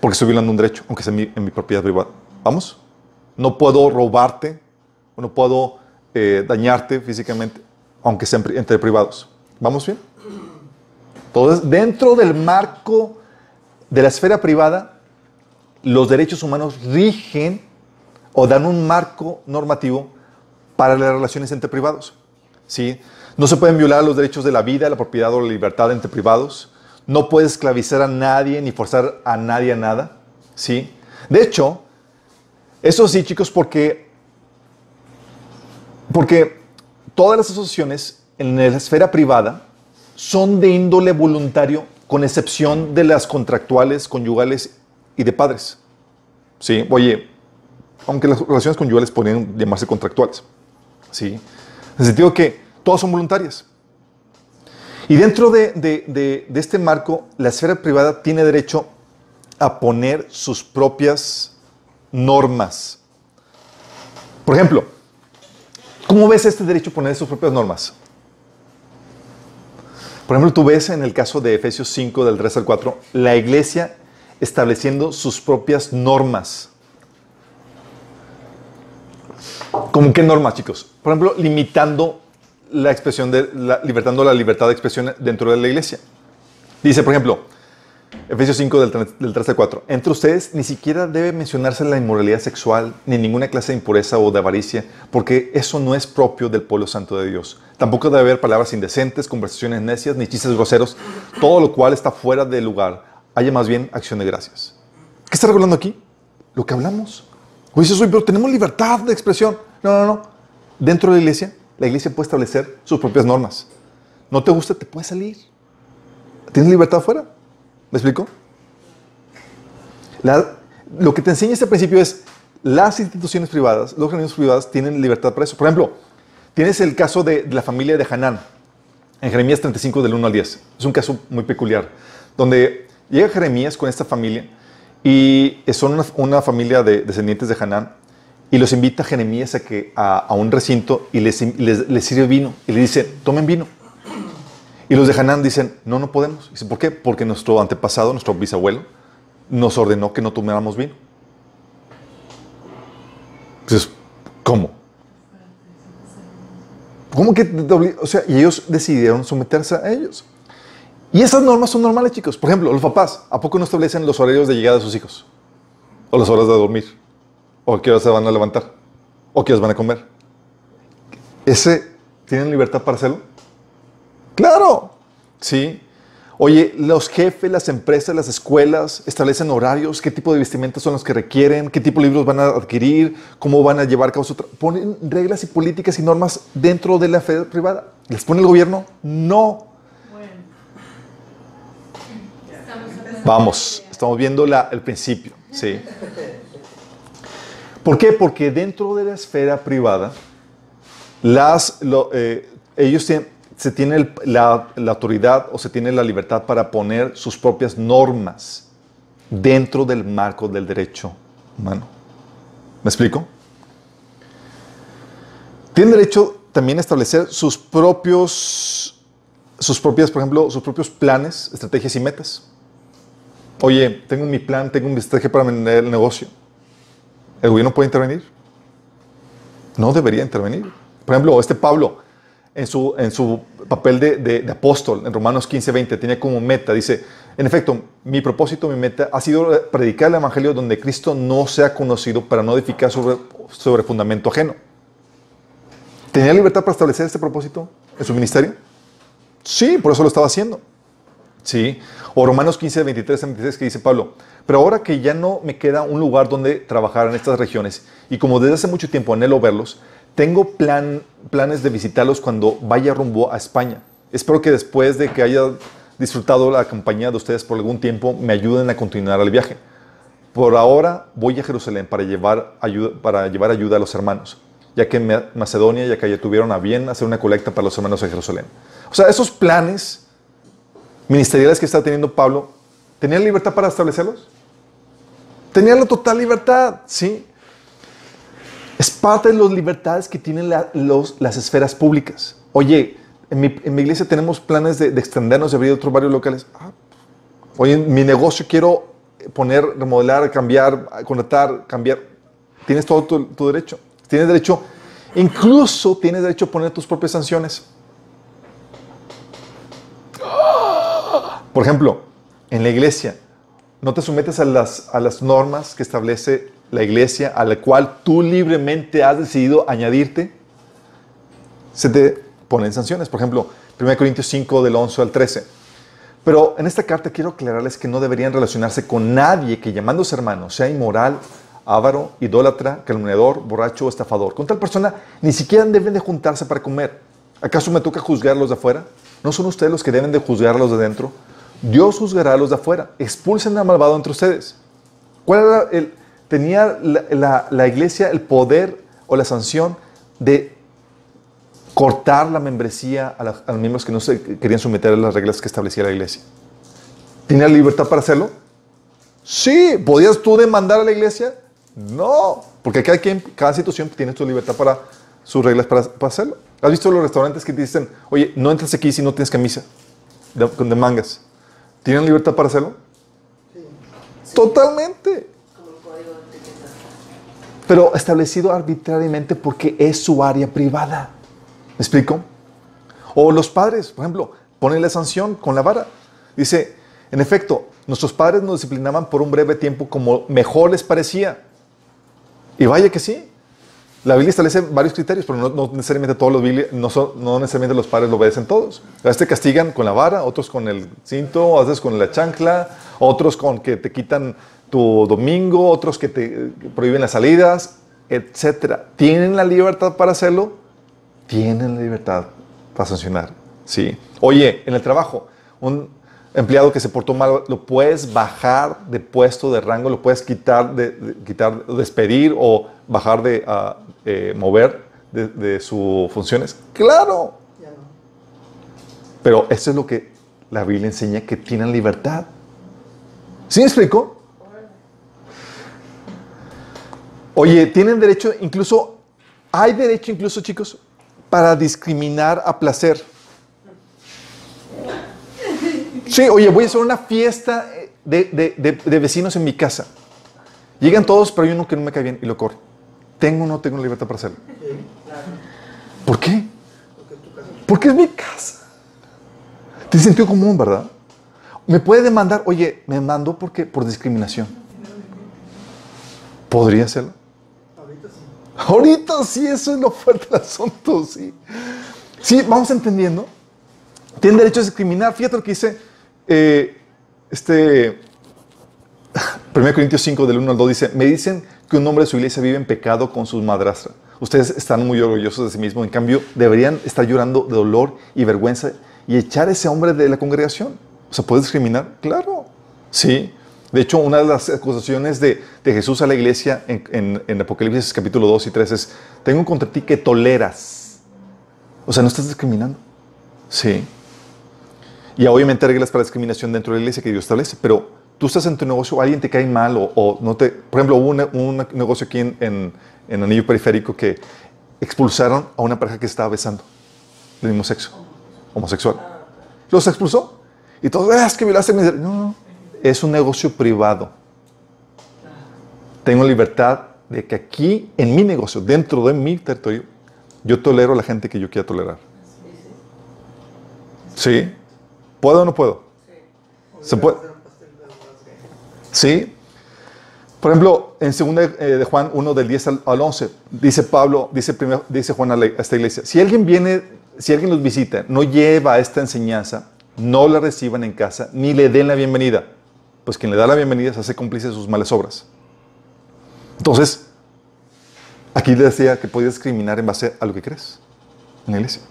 porque estoy violando un derecho, aunque sea en mi propiedad privada. ¿Vamos? No puedo robarte, o no puedo dañarte físicamente, aunque sea entre privados. ¿Vamos bien? Entonces, dentro del marco de la esfera privada, los derechos humanos rigen o dan un marco normativo para las relaciones entre privados. ¿Sí? No se pueden violar los derechos de la vida, la propiedad o la libertad entre privados. No puedes esclavizar a nadie ni forzar a nadie a nada. ¿Sí? De hecho, eso sí, chicos, porque todas las asociaciones en la esfera privada son de índole voluntario, con excepción de las contractuales, conyugales y de padres. ¿Sí? Oye, aunque las relaciones conyugales podrían llamarse contractuales. ¿Sí? En el sentido que todas son voluntarias. Y dentro de este marco, la esfera privada tiene derecho a poner sus propias normas. Por ejemplo, ¿cómo ves este derecho a poner sus propias normas? Por ejemplo, tú ves en el caso de Efesios 5, del 3 al 4, la iglesia estableciendo sus propias normas. ¿Cómo qué normas, chicos? Por ejemplo, limitando la libertad de expresión dentro de la iglesia. Dice, por ejemplo, Efesios 5, del 3 al 4, entre ustedes ni siquiera debe mencionarse la inmoralidad sexual, ni ninguna clase de impureza o de avaricia, porque eso no es propio del pueblo santo de Dios. Tampoco debe haber palabras indecentes, conversaciones necias, ni chistes groseros, todo lo cual está fuera de lugar. Haya más bien acción de gracias. ¿Qué está regulando aquí? Lo que hablamos. O dices, pero tenemos libertad de expresión. No. Dentro de la iglesia puede establecer sus propias normas. No te gusta, te puedes salir. Tienes libertad afuera. ¿Me explico? Lo que te enseña este principio es las instituciones privadas, los organismos privados tienen libertad para eso. Por ejemplo, tienes el caso de la familia de Hanán en Jeremías 35 del 1 al 10. Es un caso muy peculiar, donde llega Jeremías con esta familia y son una familia de descendientes de Hanán y los invita a Jeremías a un recinto y les sirve vino y le dice, tomen vino. Y los de Hanán dicen, no podemos. Dicen, ¿por qué? Porque nuestro antepasado, nuestro bisabuelo, nos ordenó que no tomáramos vino. Entonces, ¿cómo? ¿Cómo que? O sea, y ellos decidieron someterse a ellos. Y esas normas son normales, chicos. Por ejemplo, los papás, ¿a poco no establecen los horarios de llegada de sus hijos? O las horas de dormir. O qué horas se van a levantar. O qué horas van a comer. ¿Tienen libertad para hacerlo? ¡Claro! ¿Sí? Oye, los jefes, las empresas, las escuelas establecen horarios, qué tipo de vestimentas son los que requieren, qué tipo de libros van a adquirir, cómo van a llevar a cabo su trabajo. Ponen reglas y políticas y normas dentro de la fe privada. ¿Les pone el gobierno? No. Bueno. Vamos, estamos viendo el principio. Sí. ¿Por qué? Porque dentro de la esfera privada, ellos tienen... se tiene la autoridad o se tiene la libertad para poner sus propias normas dentro del marco del derecho humano. ¿Me explico? Tienen derecho también a establecer sus propios planes, estrategias y metas. Oye, tengo mi plan, tengo mi estrategia para vender el negocio. ¿El gobierno puede intervenir? No debería intervenir. Por ejemplo, este Pablo... En su papel de apóstol, en Romanos 15:20, tenía como meta, dice, en efecto, mi propósito, mi meta, ha sido predicar el evangelio donde Cristo no sea conocido para no edificar sobre fundamento ajeno. ¿Tenía libertad para establecer este propósito en su ministerio? Sí, por eso lo estaba haciendo. Sí. O Romanos 15:23-26, que dice Pablo, pero ahora que ya no me queda un lugar donde trabajar en estas regiones, y como desde hace mucho tiempo anhelo verlos, tengo planes de visitarlos cuando vaya rumbo a España. Espero que después de que haya disfrutado la compañía de ustedes por algún tiempo, me ayuden a continuar el viaje. Por ahora voy a Jerusalén para llevar ayuda a los hermanos, ya que en Macedonia y Acaya tuvieron a bien hacer una colecta para los hermanos en Jerusalén. O sea, esos planes ministeriales que está teniendo Pablo, ¿tenía libertad para establecerlos? Tenía la total libertad, ¿sí? Es parte de las libertades que tienen las esferas públicas. Oye, en mi iglesia tenemos planes de extendernos, de abrir otros varios locales. Oye, en mi negocio quiero poner, remodelar, cambiar, contratar, cambiar. Tienes todo tu derecho. Tienes derecho, incluso tienes derecho a poner tus propias sanciones. Por ejemplo, en la iglesia, no te sometes a las normas que establece la iglesia, a la cual tú libremente has decidido añadirte, se te ponen sanciones. Por ejemplo, 1 Corintios 5, del 11 al 13. Pero en esta carta quiero aclararles que no deberían relacionarse con nadie que llamándose hermano sea inmoral, avaro, idólatra, calumniador, borracho o estafador. Con tal persona ni siquiera deben de juntarse para comer. ¿Acaso me toca juzgar a los de afuera? ¿No son ustedes los que deben de juzgar a los de dentro? Dios juzgará a los de afuera. Expulsen al malvado entre ustedes. ¿Cuál era el... Tenía la iglesia el poder o la sanción de cortar la membresía a los miembros que no se querían someter a las reglas que establecía la iglesia. ¿Tenía libertad para hacerlo? Sí. ¿Podías tú demandar a la iglesia? No. Porque cada situación tiene tu libertad para sus reglas para hacerlo. ¿Has visto los restaurantes que te dicen, oye, no entras aquí si no tienes camisa de mangas? ¿Tienen libertad para hacerlo? Sí. Sí. Totalmente. Pero establecido arbitrariamente porque es su área privada. ¿Me explico? O los padres, por ejemplo, ponen la sanción con la vara. Dice, en efecto, nuestros padres nos disciplinaban por un breve tiempo como mejor les parecía. Y vaya que sí. La Biblia establece varios criterios, pero no necesariamente todos no necesariamente los padres lo obedecen todos. A veces te castigan con la vara, otros con el cinto, a veces con la chancla, otros con que te quitan tu domingo, otros que te prohíben las salidas, etc. ¿Tienen la libertad para hacerlo? Tienen la libertad para sancionar. Sí. Oye, en el trabajo, un empleado que se portó mal, lo puedes bajar de puesto, de rango, lo puedes despedir o bajar de mover de sus funciones. ¡Claro! Ya no. Pero eso es lo que la Biblia enseña, que tienen libertad. ¿Sí me explico? Oye, tienen derecho, incluso, hay derecho incluso, chicos, para discriminar a placer. Sí, oye, voy a hacer una fiesta de vecinos en mi casa. Llegan todos, pero hay uno que no me cae bien y lo corro. ¿Tengo o no tengo libertad para hacerlo? ¿Por qué? Porque es mi casa. Tiene sentido común, ¿verdad? Me puede demandar, oye, me mandó por discriminación. ¿Podría hacerlo? Ahorita sí, eso es lo fuerte del asunto, sí. Sí, vamos entendiendo. Tienen derecho a discriminar. Fíjate lo que dice 1 Corintios 5, del 1 al 2 dice, me dicen que un hombre de su iglesia vive en pecado con sus madrastras. Ustedes están muy orgullosos de sí mismos, en cambio deberían estar llorando de dolor y vergüenza y echar a ese hombre de la congregación. O sea, ¿puede discriminar? Claro, sí. De hecho, una de las acusaciones de Jesús a la iglesia en Apocalipsis capítulo 2 y 3 es, tengo contra ti que toleras. O sea, no estás discriminando. Sí. Y obviamente hay reglas para discriminación dentro de la iglesia que Dios establece, pero tú estás en tu negocio, alguien te cae mal o no te... Por ejemplo, hubo un negocio aquí en Anillo Periférico que expulsaron a una pareja que estaba besando del mismo sexo, homosexual. Los expulsó y todos, es que violaste mi... No. Es un negocio privado. Tengo libertad de que aquí, en mi negocio, dentro de mi territorio, yo tolero a la gente que yo quiera tolerar. ¿Sí? ¿Puedo o no puedo? Sí. ¿Se puede? Sí. Por ejemplo, en 2 de Juan 1, del 10 al 11, dice Pablo, dice Juan a esta iglesia, si alguien viene, si alguien los visita, no lleva esta enseñanza, no la reciban en casa, ni le den la bienvenida. Pues quien le da la bienvenida se hace cómplice de sus malas obras. Entonces, aquí le decía que podías discriminar en base a lo que crees en la iglesia.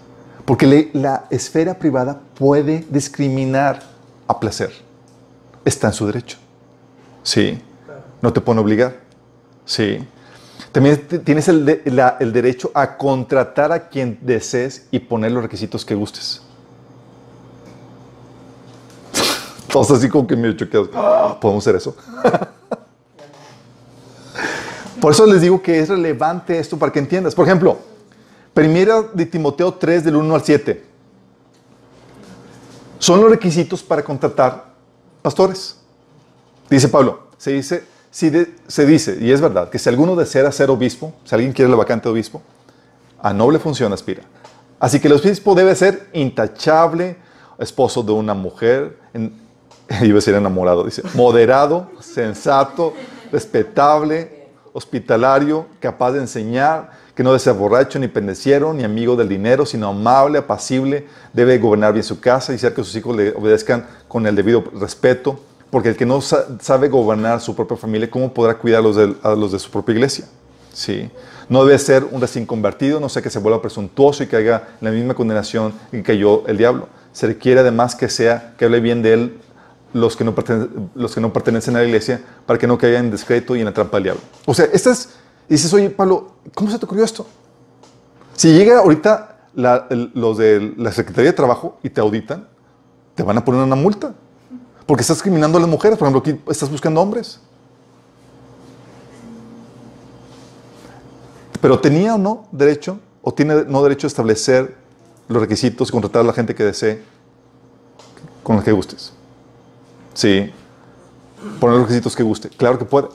Porque la esfera privada puede discriminar a placer. Está en su derecho. Sí. No te pueden obligar. Sí. También tienes el derecho a contratar a quien desees y poner los requisitos que gustes. Todos así como que me choqueados. ¿Podemos hacer eso? Por eso les digo que es relevante esto para que entiendas. Por ejemplo, 1 de Timoteo 3, del 1 al 7. Son los requisitos para contratar pastores. Dice Pablo, se dice, y es verdad, que si alguno desea ser obispo, si alguien quiere la vacante de obispo, a noble función aspira. Así que el obispo debe ser intachable, esposo de una mujer, iba a ser enamorado, dice, moderado, sensato, respetable, hospitalario, capaz de enseñar, que no debe ser borracho, ni pendenciero, ni amigo del dinero, sino amable, apacible, debe gobernar bien su casa y hacer que sus hijos le obedezcan con el debido respeto, porque el que no sabe gobernar su propia familia, ¿cómo podrá cuidar a los de su propia iglesia? Sí. No debe ser un recién convertido, no sea que se vuelva presuntuoso y caiga en la misma condenación en que cayó el diablo. Se requiere además que hable bien de él los que no pertenecen a la iglesia, para que no caigan en descrédito y en la trampa del diablo. O sea, dices, oye Pablo, ¿cómo se te ocurrió esto? Si llega ahorita los de la Secretaría de Trabajo y te auditan, te van a poner una multa. Porque estás discriminando a las mujeres. Por ejemplo, aquí estás buscando hombres. Pero tenía o no derecho, o tiene no derecho a establecer los requisitos, contratar a la gente que desee, con los que gustes. Sí. Poner los requisitos que guste. Claro que puede.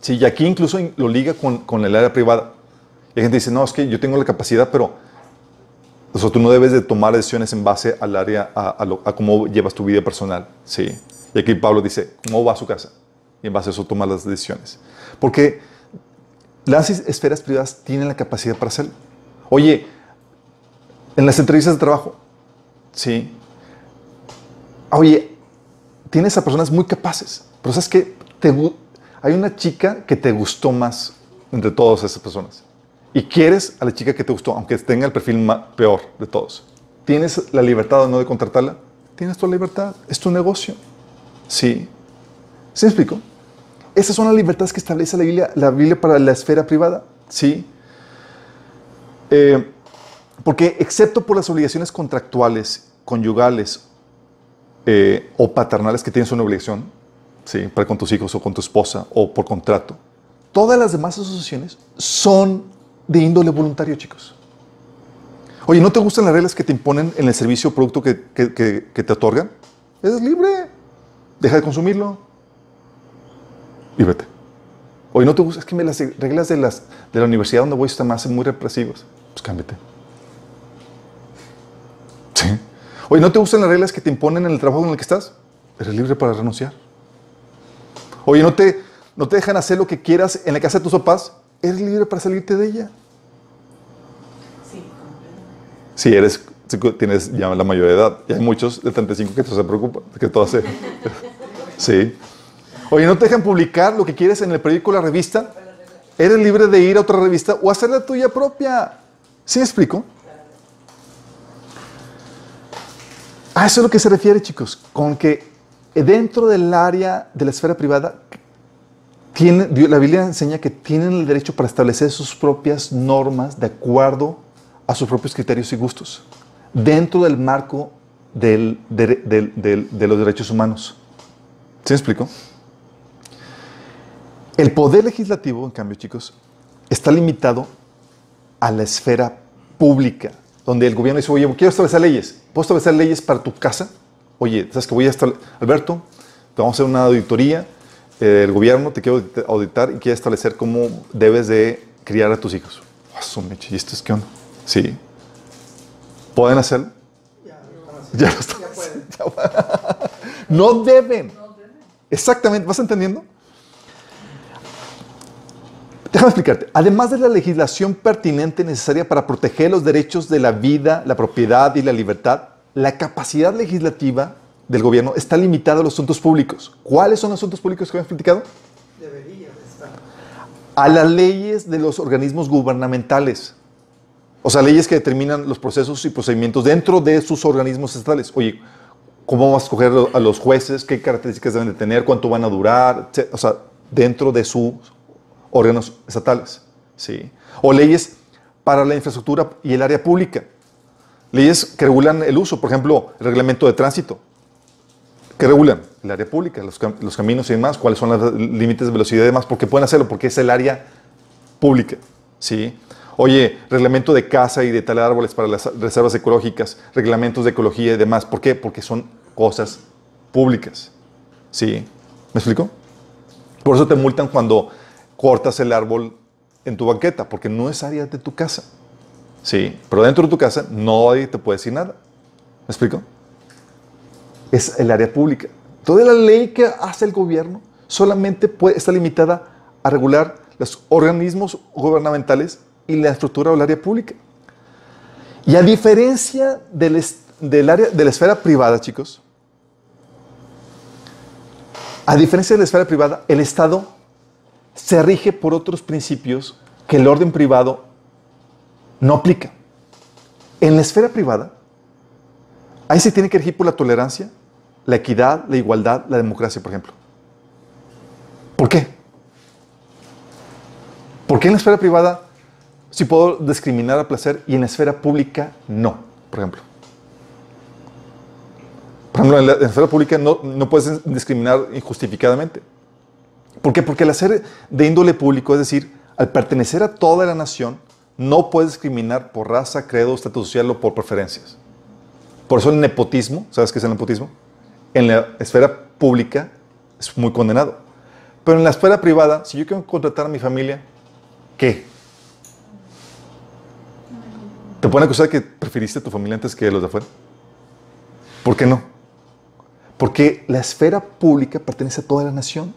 Sí, y aquí incluso lo liga con el área privada. Y hay gente que dice, no, es que yo tengo la capacidad, pero o sea, tú no debes de tomar decisiones en base al área, a cómo llevas tu vida personal. Sí. Y aquí Pablo dice, ¿cómo va a su casa? Y en base a eso toma las decisiones. Porque las esferas privadas tienen la capacidad para hacerlo. Oye, en las entrevistas de trabajo, sí. Oye, tienes a personas muy capaces, pero ¿sabes qué? Hay una chica que te gustó más entre todas esas personas. Y quieres a la chica que te gustó, aunque tenga el perfil peor de todos. ¿Tienes la libertad o no de contratarla? Tienes tu libertad, es tu negocio. Sí. ¿Sí me explico? Esas son las libertades que establece la Biblia para la esfera privada. Sí. Porque excepto por las obligaciones contractuales, conyugales o paternales que tienes una obligación, ¿sí?, para con tus hijos o con tu esposa o por contrato, todas las demás asociaciones son de índole voluntario, chicos. Oye, ¿no te gustan las reglas que te imponen en el servicio o producto que te otorgan? Eres libre. Deja de consumirlo y vete. Oye, ¿no te gusta? Es que las reglas de la universidad donde voy están más muy represivas. Pues cámbiate. Sí. Oye, ¿no te gustan las reglas que te imponen en el trabajo en el que estás? Eres libre para renunciar. Oye, ¿no te dejan hacer lo que quieras en la casa de tus papás? Eres libre para salirte de ella. Sí, eres tienes ya la mayoría de edad. Y hay muchos de 35 que se preocupan, que todo hace. Sí. Oye, ¿no te dejan publicar lo que quieres en el periódico o la revista? Eres libre de ir a otra revista o hacer la tuya propia. ¿Sí me explico? A eso es lo que se refiere, chicos, con que dentro del área de la esfera privada, la Biblia enseña que tienen el derecho para establecer sus propias normas de acuerdo a sus propios criterios y gustos, dentro del marco de los derechos humanos. ¿Sí me explico? El poder legislativo, en cambio, chicos, está limitado a la esfera pública, donde el gobierno dice, oye, quiero establecer leyes. ¿Puedo establecer leyes para tu casa? Oye, ¿sabes que voy a establecer? Alberto, te vamos a hacer una auditoría del gobierno, te quiero auditar y quiero establecer cómo debes de criar a tus hijos. ¿Y esto es qué onda? Sí. ¿Pueden hacerlo? Ya lo están haciendo. No deben. Exactamente. ¿Vas entendiendo? Déjame explicarte. Además de la legislación pertinente necesaria para proteger los derechos de la vida, la propiedad y la libertad, la capacidad legislativa del gobierno está limitada a los asuntos públicos. ¿Cuáles son los asuntos públicos que hemos platicado? Debería estar. A las leyes de los organismos gubernamentales. O sea, leyes que determinan los procesos y procedimientos dentro de sus organismos estatales. Oye, ¿cómo vamos a escoger a los jueces? ¿Qué características deben de tener? ¿Cuánto van a durar? O sea, dentro de sus órganos estatales, ¿sí? O leyes para la infraestructura y el área pública. Leyes que regulan el uso, por ejemplo, el reglamento de tránsito. ¿Qué regulan? El área pública, los caminos y demás, cuáles son los límites de velocidad y demás, porque pueden hacerlo, porque es el área pública, ¿sí? Oye, reglamento de caza y de talar árboles para las reservas ecológicas, reglamentos de ecología y demás. ¿Por qué? Porque son cosas públicas, ¿sí? ¿Me explico? Por eso te multan cuando cortas el árbol en tu banqueta, porque no es área de tu casa. Sí, pero dentro de tu casa nadie te puede decir nada. ¿Me explico? Es el área pública. Toda la ley que hace el gobierno solamente está limitada a regular los organismos gubernamentales y la estructura o el área pública. Y a diferencia de la esfera privada, chicos, a diferencia de la esfera privada, el Estado se rige por otros principios que el orden privado no aplica. En la esfera privada, ahí se tiene que regir por la tolerancia, la equidad, la igualdad, la democracia, por ejemplo. ¿Por qué? ¿Por qué en la esfera privada sí puedo discriminar a placer y en la esfera pública no, por ejemplo? Por ejemplo, en la esfera pública no puedes discriminar injustificadamente. ¿Por qué? Porque el hacer de índole público, es decir, al pertenecer a toda la nación, no puedes discriminar por raza, credo, estatus social o por preferencias. Por eso el nepotismo, ¿sabes qué es el nepotismo? En la esfera pública es muy condenado. Pero en la esfera privada, si yo quiero contratar a mi familia, ¿qué? ¿Te pueden acusar que preferiste a tu familia antes que a los de afuera? ¿Por qué no? Porque la esfera pública pertenece a toda la nación.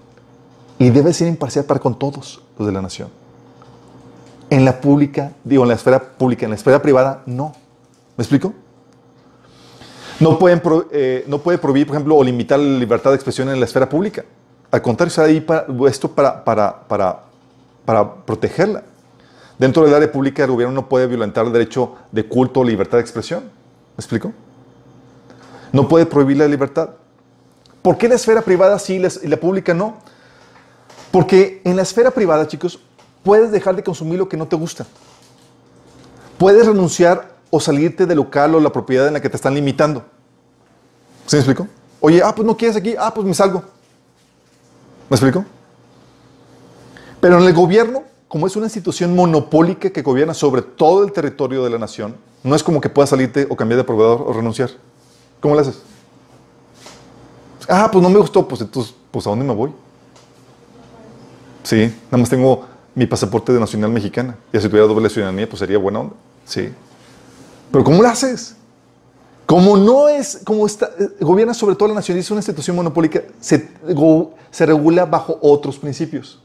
Y debe ser imparcial para con todos los de la nación. En la pública, digo, en la esfera pública, en la esfera privada, no. ¿Me explico? No puede prohibir, por ejemplo, o limitar la libertad de expresión en la esfera pública. Al contrario, está ahí para protegerla. Dentro del área pública, el gobierno no puede violentar el derecho de culto o libertad de expresión. ¿Me explico? No puede prohibir la libertad. ¿Por qué la esfera privada sí y la pública no? Porque en la esfera privada, chicos, puedes dejar de consumir lo que no te gusta. Puedes renunciar o salirte del local o la propiedad en la que te están limitando. ¿Sí me explico? Oye, pues no quieres aquí, pues me salgo. ¿Me explico? Pero en el gobierno, como es una institución monopólica que gobierna sobre todo el territorio de la nación, no es como que puedas salirte o cambiar de proveedor o renunciar. ¿Cómo lo haces? Pues no me gustó, pues entonces, pues ¿a dónde me voy? Sí, nada más tengo mi pasaporte de nacional mexicana. Y si tuviera doble ciudadanía, pues sería buena onda. Sí. Pero ¿cómo lo haces? Como no es, como está, gobierna sobre todo la nación y es una institución monopólica, se regula bajo otros principios.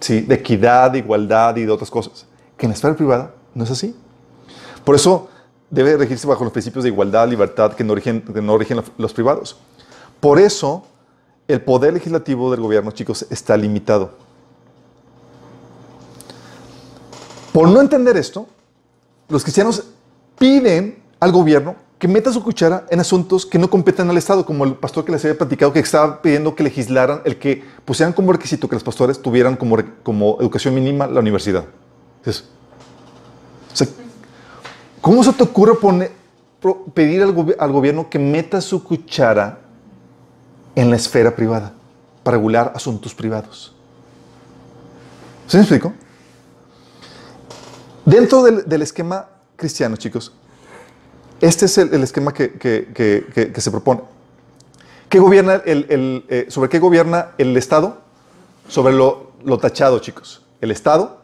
Sí, de equidad, de igualdad y de otras cosas. Que en la esfera privada no es así. Por eso debe regirse bajo los principios de igualdad, libertad, que no rigen los privados. Por eso, el poder legislativo del gobierno, chicos, está limitado. Por no entender esto, los cristianos piden al gobierno que meta su cuchara en asuntos que no competen al Estado, como el pastor que les había platicado, que estaba pidiendo que legislaran, el que pusieran como requisito que los pastores tuvieran como educación mínima la universidad. Eso. O sea, ¿cómo se te ocurre pedir al gobierno que meta su cuchara en la esfera privada para regular asuntos privados? ¿Se me explico? Dentro del esquema cristiano, chicos, este es el esquema que se propone. ¿Qué gobierna ¿Sobre qué gobierna el Estado? Sobre lo tachado, chicos. El Estado,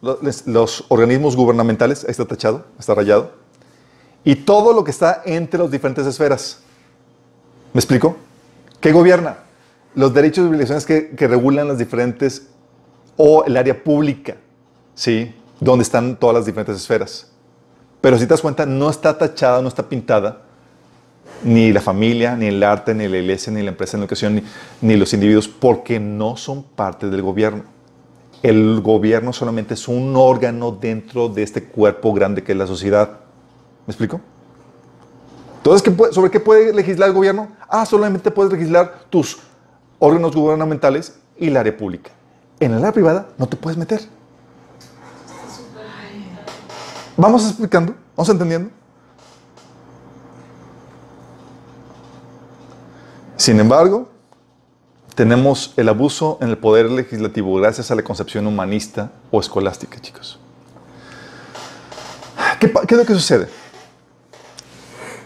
los organismos gubernamentales, ahí está tachado, está rayado, y todo lo que está entre las diferentes esferas. ¿Me explico? ¿Qué gobierna? Los derechos y obligaciones que regulan las diferentes, o el área pública, ¿sí? Donde están todas las diferentes esferas. Pero si te das cuenta, no está tachada, no está pintada, ni la familia, ni el arte, ni la iglesia, ni la empresa, ni la educación, ni los individuos, porque no son parte del gobierno. El gobierno solamente es un órgano dentro de este cuerpo grande que es la sociedad. ¿Me explico? Entonces, ¿sobre qué puede legislar el gobierno? Ah, solamente puedes legislar tus órganos gubernamentales y el área pública. En el área privada no te puedes meter. Vamos explicando, vamos entendiendo. Sin embargo, tenemos el abuso en el poder legislativo gracias a la concepción humanista o escolástica, chicos. ¿Qué es lo que sucede?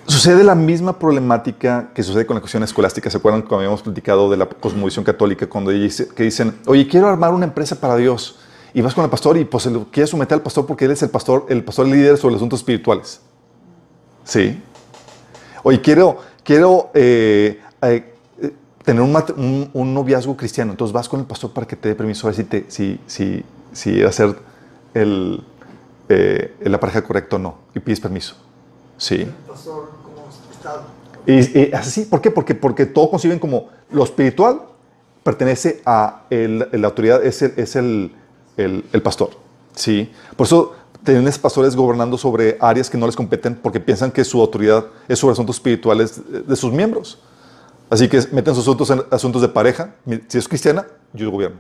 Sucede la misma problemática que sucede con la cuestión escolástica. ¿Se acuerdan cuando habíamos platicado de la cosmovisión católica? Cuando dicen, oye, quiero armar una empresa para Dios. Y vas con el pastor y pues lo quieres someter al pastor porque él es el pastor líder sobre los asuntos espirituales. ¿Sí? Oye, quiero tener un noviazgo cristiano. Entonces vas con el pastor para que te dé permiso a ver si va a ser la pareja correcta o no. Y pides permiso. ¿Sí? El pastor como estado. Y así, ¿por qué? Porque todos conciben como lo espiritual pertenece a la autoridad, es el pastor, ¿sí? Por eso tienes pastores gobernando sobre áreas que no les competen porque piensan que su autoridad es sobre asuntos espirituales de sus miembros. Así que meten sus asuntos en asuntos de pareja. Si es cristiana, yo gobierno.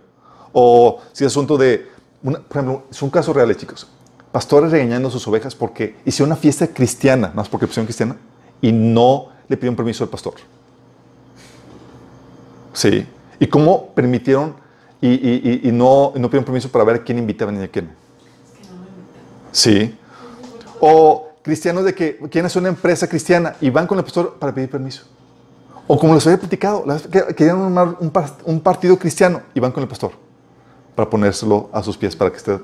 O si es asunto de... por ejemplo, son casos reales, chicos. Pastores regañando a sus ovejas porque hicieron una fiesta cristiana, más porque pusieron cristiana, y no le pidieron permiso al pastor. ¿Sí? ¿Y cómo permitieron... Y no pidieron permiso para ver a quién invitaban y a quién no? Sí. O cristianos de que quieren hacer una empresa cristiana y van con el pastor para pedir permiso. O como les había platicado, querían armar un partido cristiano y van con el pastor para ponérselo a sus pies para que esté.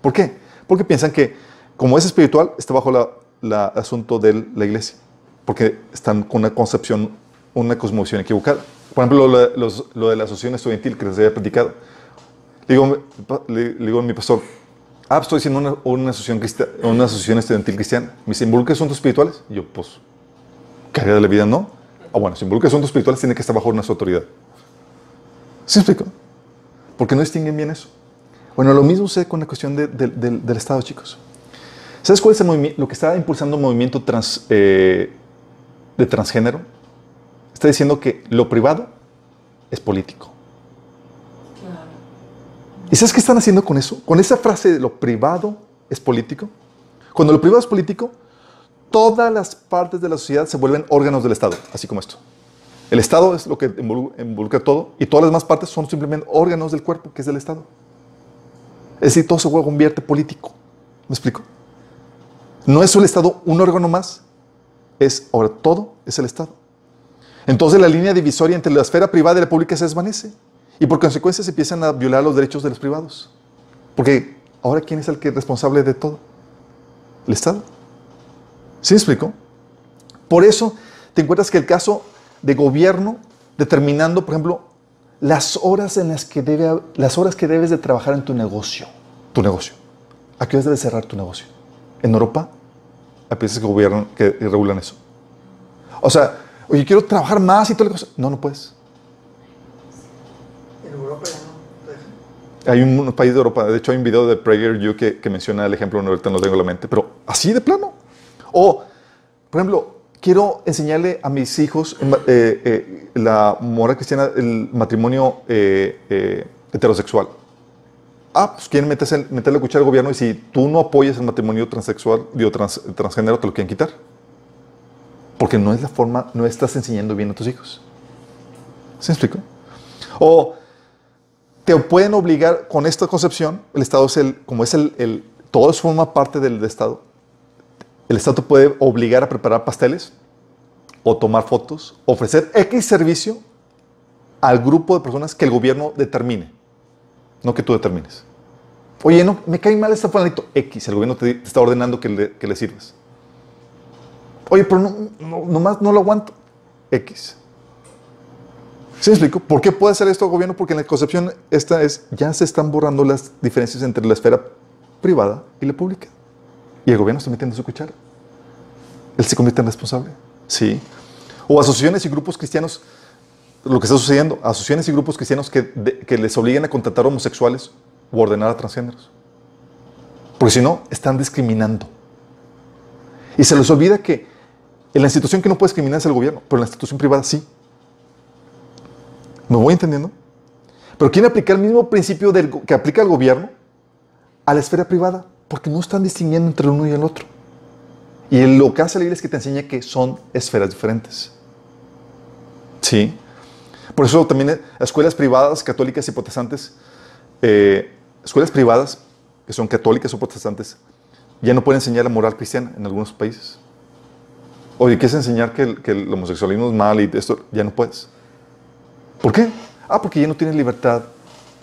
¿Por qué? Porque piensan que como es espiritual, está bajo el asunto de la iglesia. Porque están con una concepción, una cosmovisión equivocada. Por ejemplo, lo de la asociación estudiantil que les había platicado. Le digo a mi pastor, estoy haciendo una asociación estudiantil cristiana. Me dice, ¿involucra asuntos espirituales? Y yo, pues, carrera de la vida, no. Bueno, si involucra asuntos espirituales, tiene que estar bajo nuestra autoridad. ¿Sí me explico? Porque no distinguen bien eso. Bueno, lo mismo sucede con la cuestión del Estado, chicos. ¿Sabes cuál es lo que está impulsando el movimiento de transgénero? Está diciendo que lo privado es político. Claro. ¿Y sabes qué están haciendo con eso? Con esa frase de lo privado es político. Cuando lo privado es político, todas las partes de la sociedad se vuelven órganos del Estado, así como esto. El Estado es lo que involucra todo y todas las demás partes son simplemente órganos del cuerpo, que es del Estado. Es decir, todo se convierte político. ¿Me explico? No es solo el Estado un órgano más, ahora todo es el Estado. Entonces la línea divisoria entre la esfera privada y la pública se desvanece y por consecuencia se empiezan a violar los derechos de los privados. Porque ahora, ¿quién es el que es responsable de todo? El Estado. ¿Sí me explico? Por eso te encuentras que el caso de gobierno determinando, por ejemplo, las horas que debes de trabajar en tu negocio. ¿A qué horas debes cerrar tu negocio? En Europa Hay países que gobiernan, que regulan eso. O sea, oye, quiero trabajar más y toda la cosa. No, no puedes. En Europa ya no puedes. Hay un país de Europa. De hecho, hay un video de Prayer You que menciona el ejemplo. No, ahorita no lo tengo en la mente. Pero así de plano. O, por ejemplo, quiero enseñarle a mis hijos la moral cristiana, el matrimonio heterosexual. Ah, pues quieren meterle a escuchar al gobierno y si tú no apoyas el matrimonio transexual, transgénero, te lo quieren quitar. Porque no es la forma, no estás enseñando bien a tus hijos. ¿Se explico? O te pueden obligar con esta concepción, el Estado es el, como es el todo eso forma parte del Estado. El Estado te puede obligar a preparar pasteles o tomar fotos, ofrecer X servicio al grupo de personas que el gobierno determine, no que tú determines. Oye, no, me cae mal este planito X, el gobierno te está ordenando que le sirvas. Oye, pero nomás no lo aguanto X. ¿Sí me explico? ¿Por qué puede hacer esto el gobierno? Porque en la concepción esta es, ya se están borrando las diferencias entre la esfera privada y la pública. Y el gobierno está metiendo su cuchara. Él se convierte en responsable. Sí. O asociaciones y grupos cristianos, lo que está sucediendo, asociaciones y grupos cristianos que les obliguen a contratar homosexuales o ordenar a transgéneros. Porque si no, están discriminando. Y se les olvida que en la institución que no puede discriminar es el gobierno, pero en la institución privada sí. ¿Me voy entendiendo? Pero quieren aplicar el mismo principio que aplica el gobierno a la esfera privada. Porque no están distinguiendo entre el uno y el otro. Y lo que hace la iglesia es que te enseña que son esferas diferentes. ¿Sí? Por eso también escuelas privadas, católicas y protestantes, escuelas privadas que son católicas o protestantes, ya no pueden enseñar la moral cristiana en algunos países. Oye, ¿quieres enseñar que el homosexualismo es mal y esto? Ya no puedes. ¿Por qué? Ah, porque ya no tienes libertad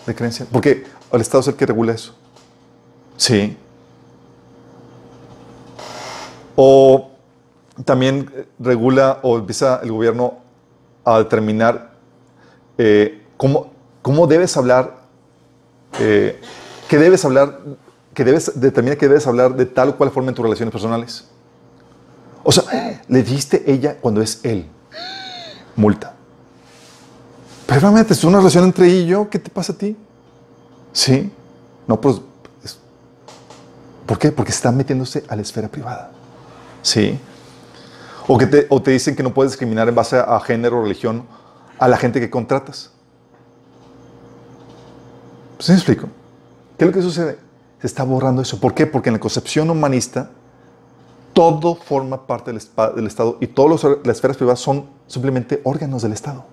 de creencia. Porque el Estado es el que regula eso. Sí. O también regula o empieza el gobierno a determinar cómo debes hablar, qué debes hablar, determina que debes hablar de tal o cual forma en tus relaciones personales. O sea, le diste ella cuando es él. Multa. Pero realmente es una relación entre ella y yo, ¿qué te pasa a ti? Sí. No, pues. ¿Por qué? Porque están metiéndose a la esfera privada. ¿Sí? O te dicen que no puedes discriminar en base a género o religión a la gente que contratas. ¿Sí me explico? ¿Qué es lo que sucede? Se está borrando eso. ¿Por qué? Porque en la concepción humanista todo forma parte del Estado y todas las esferas privadas son simplemente órganos del Estado.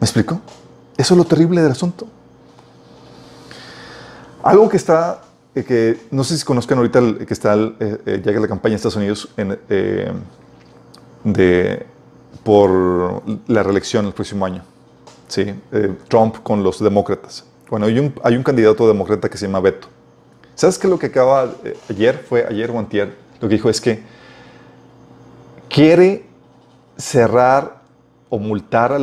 ¿Me explico? Eso es lo terrible del asunto. Algo que está... que no sé si conozcan ahorita que está ya que la campaña en Estados Unidos por la reelección el próximo año, ¿sí? Trump con los demócratas. Bueno, hay un candidato demócrata que se llama Beto. ¿Sabes qué? Lo que acaba ayer o antier, lo que dijo es que quiere cerrar o multar,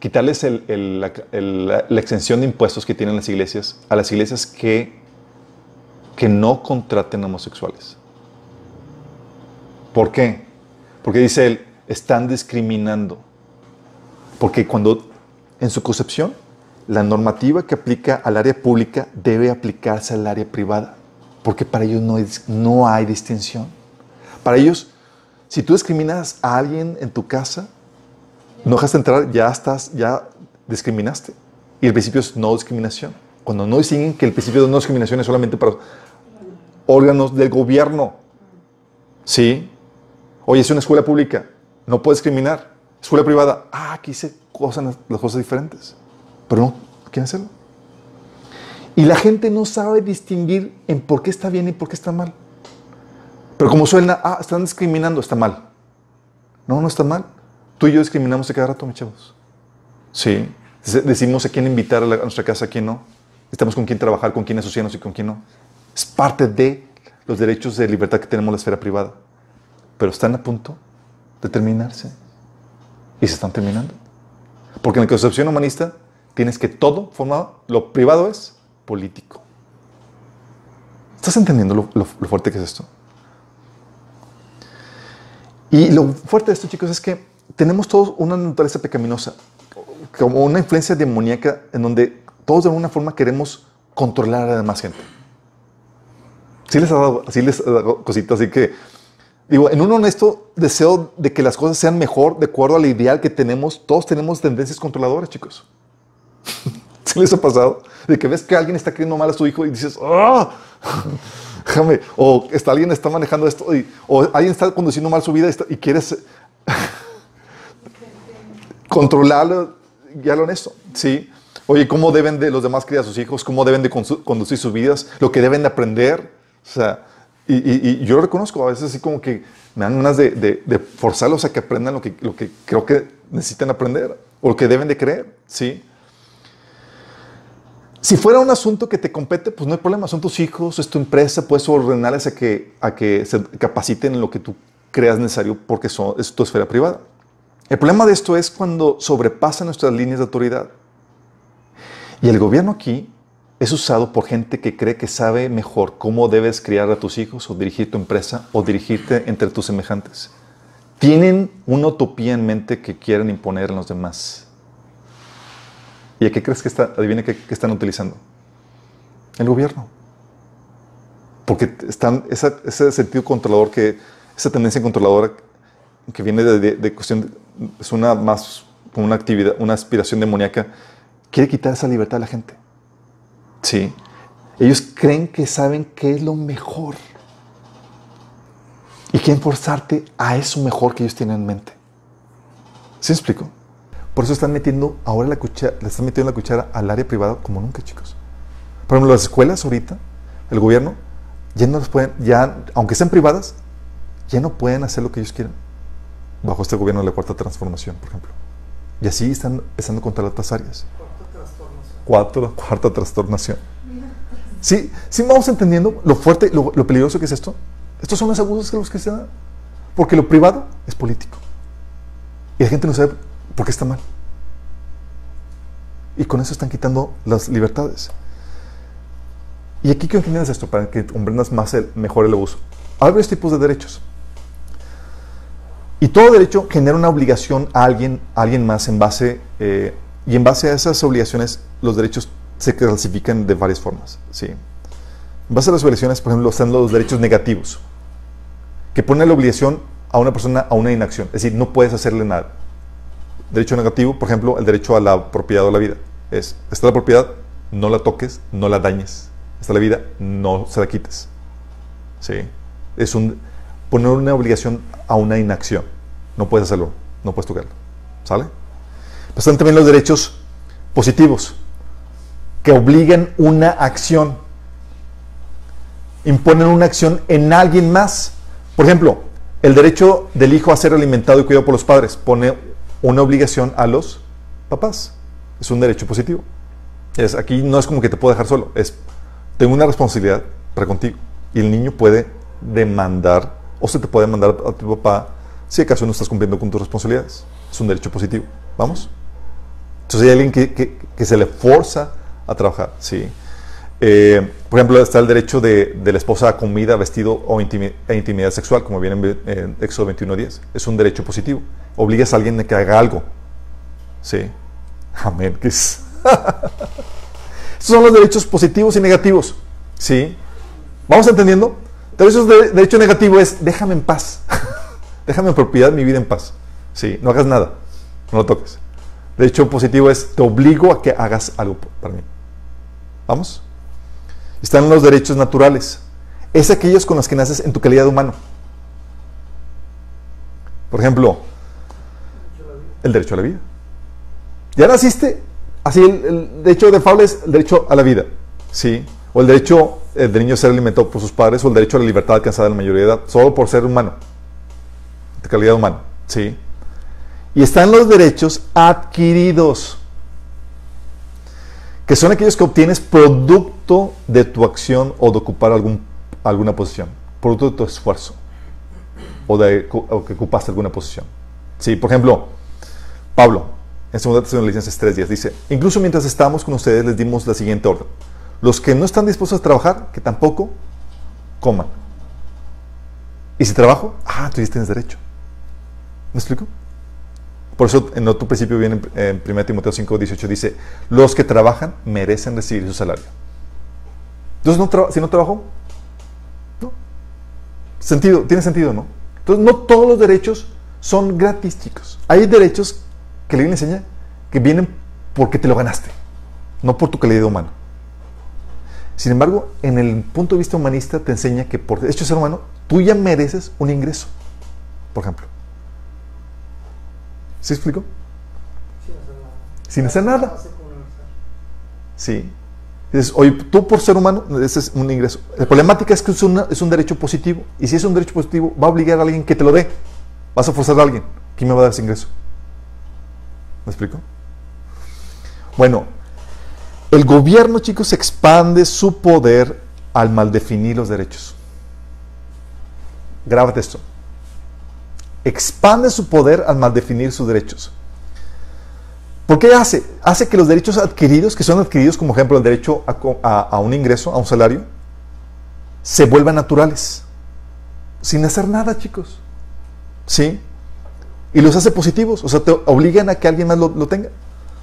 quitarles la exención de impuestos que tienen las iglesias, a las iglesias que no contraten homosexuales. ¿Por qué? Porque dice él, están discriminando. Porque cuando, en su concepción, la normativa que aplica al área pública debe aplicarse al área privada. Porque para ellos no hay distinción. Para ellos, si tú discriminas a alguien en tu casa, no dejas de entrar, ya discriminaste. Y el principio es no discriminación. Cuando no distinguen que el principio de no discriminación es solamente para órganos del gobierno. ¿Sí? Oye, es una escuela pública. No puede discriminar. Escuela privada. Ah, aquí se cosas las cosas diferentes. Pero no, quieren hacerlo. Y la gente no sabe distinguir en por qué está bien y por qué está mal. Pero como suena, están discriminando, está mal. No, no está mal. Tú y yo discriminamos a cada rato, mis chavos. Sí. Decimos a quién invitar a nuestra casa, a quién no. Estamos con quién trabajar, con quién asociarnos y con quién no. Es parte de los derechos de libertad que tenemos en la esfera privada. Pero están a punto de terminarse. Y se están terminando. Porque en la concepción humanista tienes que todo formado, lo privado es político. ¿Estás entendiendo lo fuerte que es esto? Y lo fuerte de esto, chicos, es que tenemos todos una naturaleza pecaminosa, como una influencia demoníaca en donde todos de alguna forma queremos controlar a la demás gente. Sí les ha dado cositas, así que, digo, en un honesto deseo de que las cosas sean mejor de acuerdo al ideal que tenemos, todos tenemos tendencias controladoras, chicos. ¿Sí les ha pasado? De que ves que alguien está queriendo mal a su hijo y dices, ¡oh! Déjame. O alguien está manejando esto, o alguien está conduciendo mal su vida y quieres controlarlo, ya lo honesto, ¿sí? Oye, ¿cómo deben de los demás criar a sus hijos? ¿Cómo deben de conducir sus vidas? Lo que deben de aprender. O sea, y yo lo reconozco, a veces así como que me dan ganas de forzarlos a que aprendan lo que creo que necesitan aprender o lo que deben de creer, ¿sí? Si fuera un asunto que te compete, pues no hay problema. Son tus hijos, es tu empresa, puedes ordenarles a que se capaciten en lo que tú creas necesario porque es tu esfera privada. El problema de esto es cuando sobrepasan nuestras líneas de autoridad. Y el gobierno aquí es usado por gente que cree que sabe mejor cómo debes criar a tus hijos o dirigir tu empresa o dirigirte entre tus semejantes. Tienen una utopía en mente que quieren imponer en los demás. ¿Y a qué crees que está? Adivina qué están utilizando. El gobierno. Porque están ese sentido controlador, esa tendencia controladora que viene de cuestión, es una más como una actividad, una aspiración demoníaca, quiere quitar esa libertad a la gente. Sí. Ellos creen que saben qué es lo mejor. Y quieren forzarte a eso mejor que ellos tienen en mente. ¿Sí me explico? Por eso están metiendo ahora la cuchara, le están metiendo la cuchara al área privada como nunca, chicos. Por ejemplo, las escuelas ahorita, el gobierno, ya no las pueden, ya, aunque sean privadas, ya no pueden hacer lo que ellos quieren. Bajo este gobierno de la Cuarta Transformación, por ejemplo. Y así están empezando contra otras áreas. Cuarta Transformación. Sí, sí vamos entendiendo lo fuerte, lo peligroso que es esto. Estos son los abusos que los que se dan. Porque lo privado es político. Y la gente no sabe porque está mal. Y con eso están quitando las libertades. Y aquí quiero que entiendas esto para que comprendas mejor el abuso. Hay varios tipos de derechos. Y todo derecho genera una obligación a alguien más en base, y en base a esas obligaciones los derechos se clasifican de varias formas, ¿sí? En base a las obligaciones, por ejemplo, están los derechos negativos, que ponen la obligación a una persona a una inacción. Es decir, no puedes hacerle nada. Derecho negativo, por ejemplo, el derecho a la propiedad o la vida. Está la propiedad, no la toques, no la dañes. Está la vida, no se la quites. ¿Sí? Es poner una obligación a una inacción. No puedes hacerlo, no puedes tocarlo. ¿Sale? Pues están también los derechos positivos, que obligan una acción. Imponen una acción en alguien más. Por ejemplo, el derecho del hijo a ser alimentado y cuidado por los padres pone una obligación a los papás. Es un derecho positivo. Aquí no es como que te puedo dejar solo. Tengo una responsabilidad para contigo. Y el niño puede demandar, o se te puede demandar a tu papá si acaso no estás cumpliendo con tus responsabilidades. Es un derecho positivo. ¿Vamos? Entonces hay alguien que se le forza a trabajar. ¿Sí? Por ejemplo, está el derecho de la esposa a comida, vestido o intimidad sexual, como viene en Éxodo 21:10. Es un derecho positivo. Obligas a alguien a que haga algo. Sí. Amén. Estos son los derechos positivos y negativos. Sí. ¿Vamos entendiendo? Entonces, el derecho negativo es déjame en paz. Déjame en propiedad mi vida en paz. Sí. No hagas nada. No lo toques. El derecho positivo es te obligo a que hagas algo para mí. ¿Vamos? Están los derechos naturales. Es aquellos con los que naces en tu calidad de humano. Por ejemplo, el derecho a la vida. Ya naciste. Así el derecho de Pablo es el derecho a la vida. ¿Sí? O el derecho del niño a ser alimentado por sus padres. O el derecho a la libertad alcanzada en la mayoría de edad. Solo por ser humano. De calidad humana. ¿Sí? Y están los derechos adquiridos, que son aquellos que obtienes producto de tu acción o de ocupar alguna posición, producto de tu esfuerzo o que ocupaste alguna posición. Sí, por ejemplo, Pablo, en 2 Tesalonicenses 3:10 dice, incluso mientras estamos con ustedes les dimos la siguiente orden, los que no están dispuestos a trabajar, que tampoco coman. Y si trabajo, tú ya tienes derecho. ¿Me explico? Por eso en otro principio viene en 1 Timoteo 5:18, dice, los que trabajan merecen recibir su salario. Entonces, si no trabajo, no. Sentido, tiene sentido, ¿no? Entonces, no todos los derechos son gratis, chicos. Hay derechos que la Biblia enseña que vienen porque te lo ganaste, no por tu calidad humana. Sin embargo, en el punto de vista humanista te enseña que por hecho de ser humano, tú ya mereces un ingreso, por ejemplo. ¿Sí explico? Sin hacer nada. Sí. Entonces, oye, tú por ser humano, ese es un ingreso. La problemática es que es un derecho positivo. Y si es un derecho positivo, va a obligar a alguien que te lo dé. Vas a forzar a alguien. ¿Quién me va a dar ese ingreso? ¿Me explico? Bueno, el gobierno, chicos, expande su poder al maldefinir los derechos. Grábate esto. Expande su poder al maldefinir sus derechos. ¿Por qué hace? Hace que los derechos adquiridos, que son adquiridos como ejemplo el derecho a un ingreso, a un salario, se vuelvan naturales. Sin hacer nada, chicos. ¿Sí? Y los hace positivos. O sea, te obligan a que alguien más lo tenga.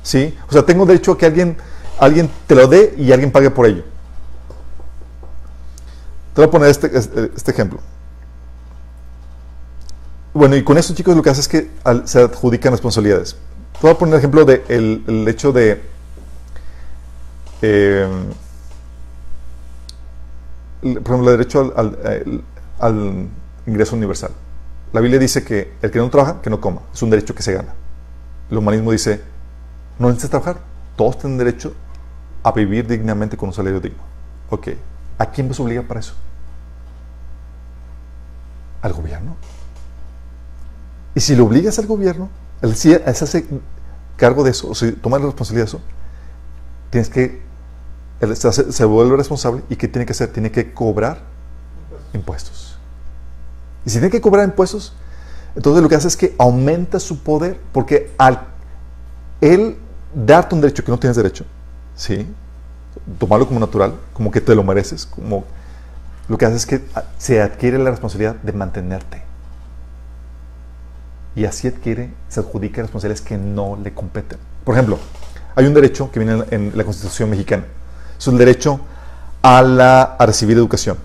¿Sí? O sea, tengo derecho a que alguien te lo dé y alguien pague por ello. Te voy a poner este ejemplo. Bueno, y con esto, chicos, lo que hace es que se adjudican responsabilidades. Te voy a poner el ejemplo del hecho de por ejemplo, el derecho al ingreso universal. La Biblia dice que el que no trabaja, que no coma. Es un derecho que se gana. El humanismo dice, no necesitas trabajar. Todos tienen derecho a vivir dignamente con un salario digno. Ok. ¿A quién nos obliga para eso? Al gobierno. Y si lo obligas al gobierno, él se hace cargo de eso, o sea, toma la responsabilidad de eso, él se vuelve responsable. ¿Y qué tiene que hacer? Tiene que cobrar impuestos. Y si tiene que cobrar impuestos, entonces lo que hace es que aumenta su poder, porque al él darte un derecho que no tienes derecho, ¿sí? Tomarlo como natural, como que te lo mereces, como lo que hace es que se adquiere la responsabilidad de mantenerte. Y así se adjudica responsabilidades que no le competen. Por ejemplo, hay un derecho que viene en la Constitución mexicana. Es el derecho a recibir educación.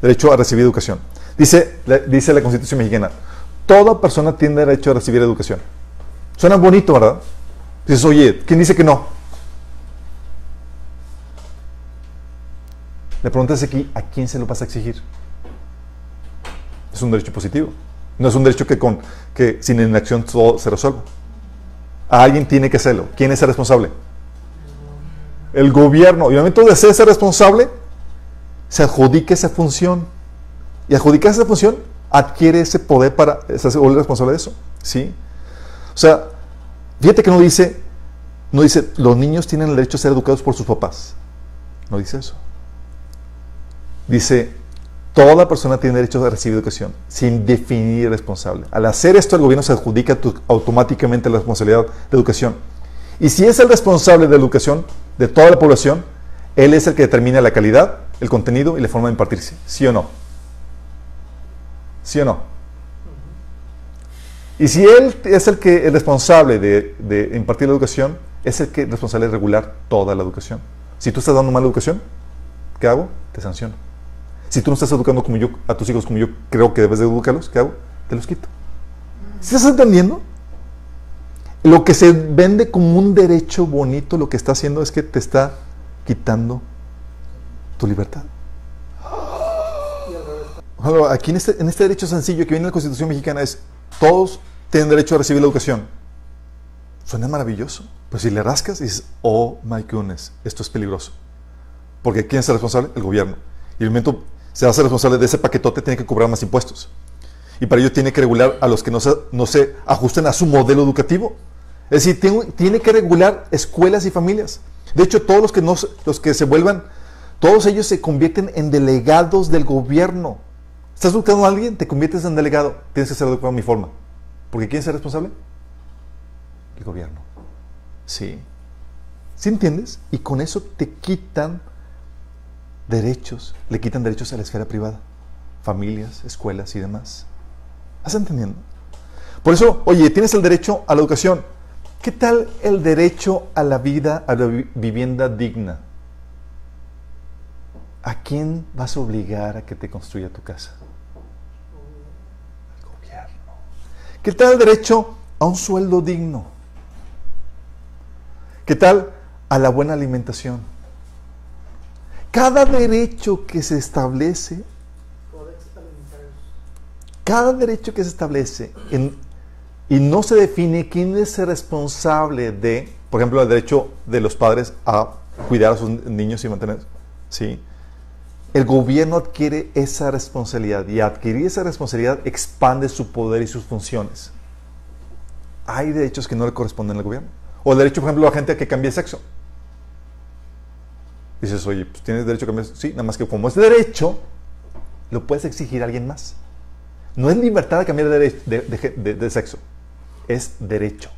Derecho a recibir educación. Dice la Constitución mexicana, toda persona tiene derecho a recibir educación. Suena bonito, ¿verdad? Dices, oye, ¿quién dice que no? La pregunta es aquí, ¿a quién se lo vas a exigir? Es un derecho positivo. No es un derecho que sin inacción todo se resuelva. A alguien tiene que hacerlo. ¿Quién es el responsable? El gobierno. Y al momento de ser responsable, se adjudica esa función. Y adjudicar esa función adquiere ese poder para ser responsable de eso. ¿Sí? O sea, fíjate que no dice los niños tienen el derecho a ser educados por sus papás. No dice eso. Dice, toda persona tiene derecho a recibir educación, sin definir responsable. Al hacer esto, el gobierno se adjudica automáticamente la responsabilidad de educación. Y si es el responsable de la educación de toda la población, él es el que determina la calidad, el contenido y la forma de impartirse. ¿Sí o no? ¿Sí o no? Y si él es el responsable de impartir la educación, es el que es responsable de regular toda la educación. Si tú estás dando mala educación, ¿qué hago? Te sanciono. Si tú no estás educando como yo, a tus hijos como yo creo que debes de educarlos, ¿qué hago? Te los quito. ¿Estás entendiendo? Lo que se vende como un derecho bonito, lo que está haciendo es que te está quitando tu libertad. Aquí en este derecho sencillo que viene en la Constitución mexicana es, todos tienen derecho a recibir la educación. Suena maravilloso, pero si le rascas dices, oh my goodness, esto es peligroso. Porque ¿quién es el responsable? El gobierno. Y el momento se hace responsable de ese paquetote, tiene que cobrar más impuestos. Y para ello tiene que regular a los que no se ajusten a su modelo educativo. Es decir, tiene que regular escuelas y familias. De hecho, todos los que se vuelvan, todos ellos se convierten en delegados del gobierno. Estás educando a alguien, te conviertes en delegado. Tienes que ser educado a mi forma. Porque ¿quién es el responsable? El gobierno. Sí. ¿Sí entiendes? Y con eso te quitan derechos, le quitan derechos a la esfera privada. familias, escuelas y demás. ¿Estás entendiendo? Por eso, oye, tienes el derecho a la educación. ¿Qué tal el derecho a la vida, a la vivienda digna? ¿A quién vas a obligar a que te construya tu casa? Al gobierno. ¿Qué tal el derecho a un sueldo digno? ¿Qué tal a la buena alimentación? Cada derecho que se establece, y no se define quién es el responsable de, por ejemplo, el derecho de los padres a cuidar a sus niños y mantenerlos, ¿sí? El gobierno adquiere esa responsabilidad, y adquirir esa responsabilidad expande su poder y sus funciones. Hay derechos que no le corresponden al gobierno. O el derecho, por ejemplo, a la gente a que cambie sexo. Dices, oye, pues tienes derecho a cambiar sexo. Sí, nada más que como es derecho, lo puedes exigir a alguien más. No es libertad de cambiar de sexo. Es derecho.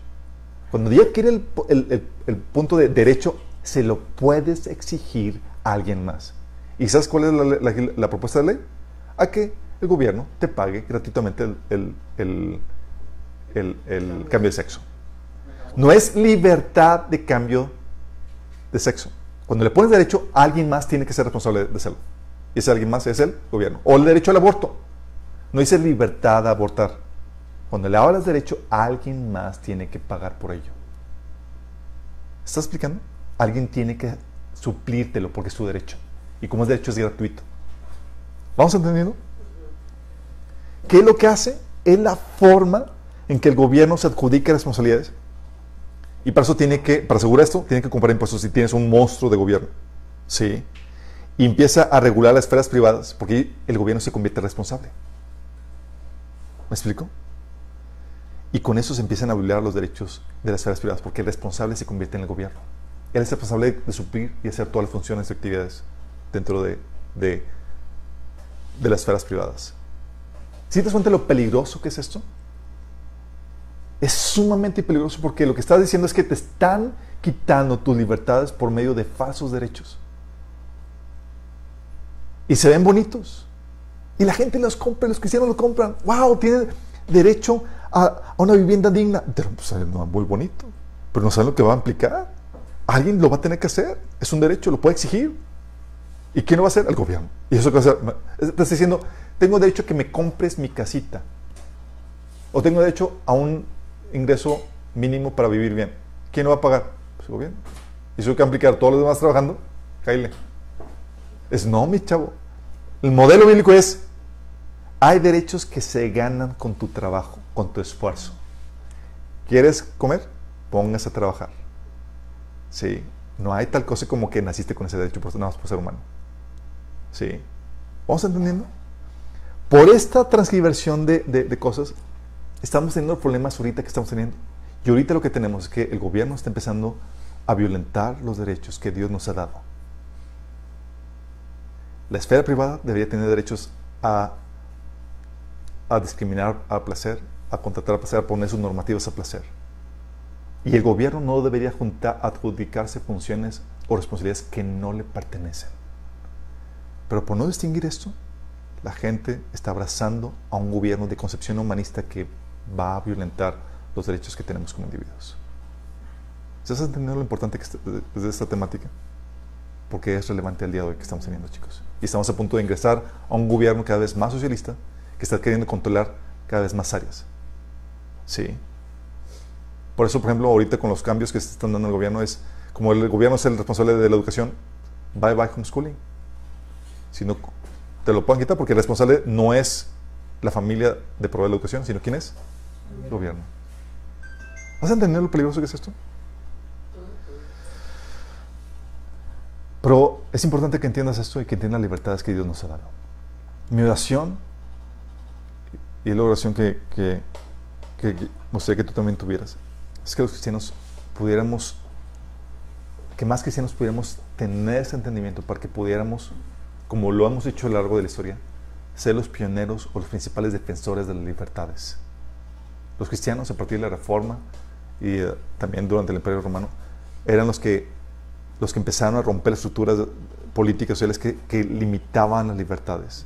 Cuando ya adquiere el punto de derecho, se lo puedes exigir a alguien más. ¿Y sabes cuál es la propuesta de ley? A que el gobierno te pague gratuitamente el cambio de sexo. No es libertad de cambio de sexo. Cuando le pones derecho, alguien más tiene que ser responsable de hacerlo. Y ese alguien más es el gobierno. O el derecho al aborto. No dice libertad de abortar. Cuando le hablas derecho, alguien más tiene que pagar por ello. ¿Estás explicando? Alguien tiene que suplírtelo porque es su derecho. Y como es derecho, es gratuito. ¿Vamos entendiendo? ¿Qué es lo que hace? Es la forma en que el gobierno se adjudica responsabilidades. Y para eso tiene que, para asegurar esto, tiene que comprar impuestos. Si tienes un monstruo de gobierno, ¿sí? Y empieza a regular las esferas privadas, porque el gobierno se convierte responsable. ¿Me explico? Y con eso se empiezan a violar los derechos de las esferas privadas, porque el responsable se convierte en el gobierno. Él es responsable de suplir y hacer todas las funciones y actividades dentro de las esferas privadas. ¿Sí te das cuenta de lo peligroso que es esto? Es sumamente peligroso, porque lo que estás diciendo es que te están quitando tus libertades por medio de falsos derechos. Y se ven bonitos. Y la gente los compra, los cristianos los compran. ¡Wow! Tienen derecho a una vivienda digna. Pero, pues, no, muy bonito. Pero no saben lo que va a implicar. Alguien lo va a tener que hacer. Es un derecho, lo puede exigir. ¿Y quién lo va a hacer? El gobierno. ¿Y eso qué va a hacer? Estás diciendo, tengo derecho a que me compres mi casita. O tengo derecho a un ingreso mínimo para vivir bien. ¿Quién lo va a pagar? Pues el gobierno. ¿Y eso que aplicar? ¿Todos los demás trabajando? Cáile. Es no, mi chavo. El modelo bíblico es, hay derechos que se ganan con tu trabajo, con tu esfuerzo. ¿Quieres comer? Póngase a trabajar. Sí. No hay tal cosa como que naciste con ese derecho, nada más por ser humano. Sí. ¿Vamos entendiendo? Por esta transgiversión de cosas, estamos teniendo problemas ahorita que estamos teniendo. Y ahorita lo que tenemos es que el gobierno está empezando a violentar los derechos que Dios nos ha dado. La esfera privada debería tener derechos a discriminar a placer, a contratar a placer, a poner sus normativas a placer. Y el gobierno no debería adjudicarse funciones o responsabilidades que no le pertenecen. Pero por no distinguir esto, la gente está abrazando a un gobierno de concepción humanista que va a violentar los derechos que tenemos como individuos. ¿Estás entendiendo lo importante que es esta temática? Porque es relevante al día de hoy que estamos teniendo, chicos. Y estamos a punto de ingresar a un gobierno cada vez más socialista que está queriendo controlar cada vez más áreas. ¿Sí? Por eso, por ejemplo, ahorita con los cambios que se están dando en el gobierno es, como el gobierno es el responsable de la educación, bye bye homeschooling. Si no, te lo pueden quitar, porque el responsable no es la familia de proveer la educación, sino ¿quién es? El gobierno. ¿Vas a entender lo peligroso que es esto? Pero es importante que entiendas esto y que entiendas las libertades que Dios nos ha dado. Mi oración, y la oración que mostré que tú también tuvieras, es que los cristianos pudiéramos, que más cristianos pudiéramos tener ese entendimiento, para que pudiéramos, como lo hemos hecho a lo largo de la historia, ser los pioneros o los principales defensores de las libertades. Los cristianos, a partir de la Reforma y también durante el Imperio Romano, eran los que empezaron a romper estructuras políticas sociales que limitaban las libertades.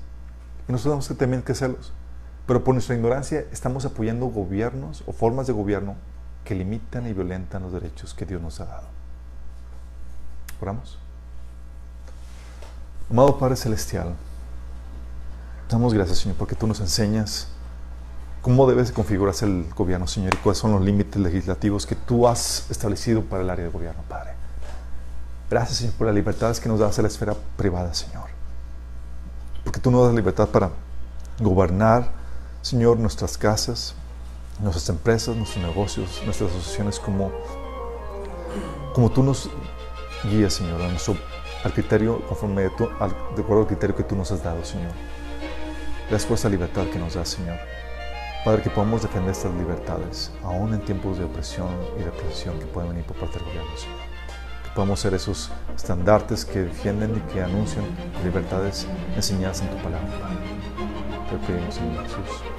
Y nosotros tenemos también que hacerlos. Pero por nuestra ignorancia estamos apoyando gobiernos o formas de gobierno que limitan y violentan los derechos que Dios nos ha dado. Oramos. Amado Padre Celestial, damos gracias, Señor, porque tú nos enseñas cómo debes configurarse el gobierno, Señor, y cuáles son los límites legislativos que tú has establecido para el área de gobierno, Padre. Gracias, Señor, por las libertades que nos das en la esfera privada, Señor. Porque tú nos das libertad para gobernar, Señor, nuestras casas, nuestras empresas, nuestros negocios, nuestras asociaciones, como tú nos guías, Señor, al criterio, conforme de acuerdo al criterio que tú nos has dado, Señor. Gracias por esa libertad que nos das, Señor. Padre, que podamos defender estas libertades, aún en tiempos de opresión y represión que pueden venir por parte del gobierno, Señor. Que podamos ser esos estandartes que defienden y que anuncian libertades enseñadas en tu palabra, Padre. Te pedimos, Señor Jesús.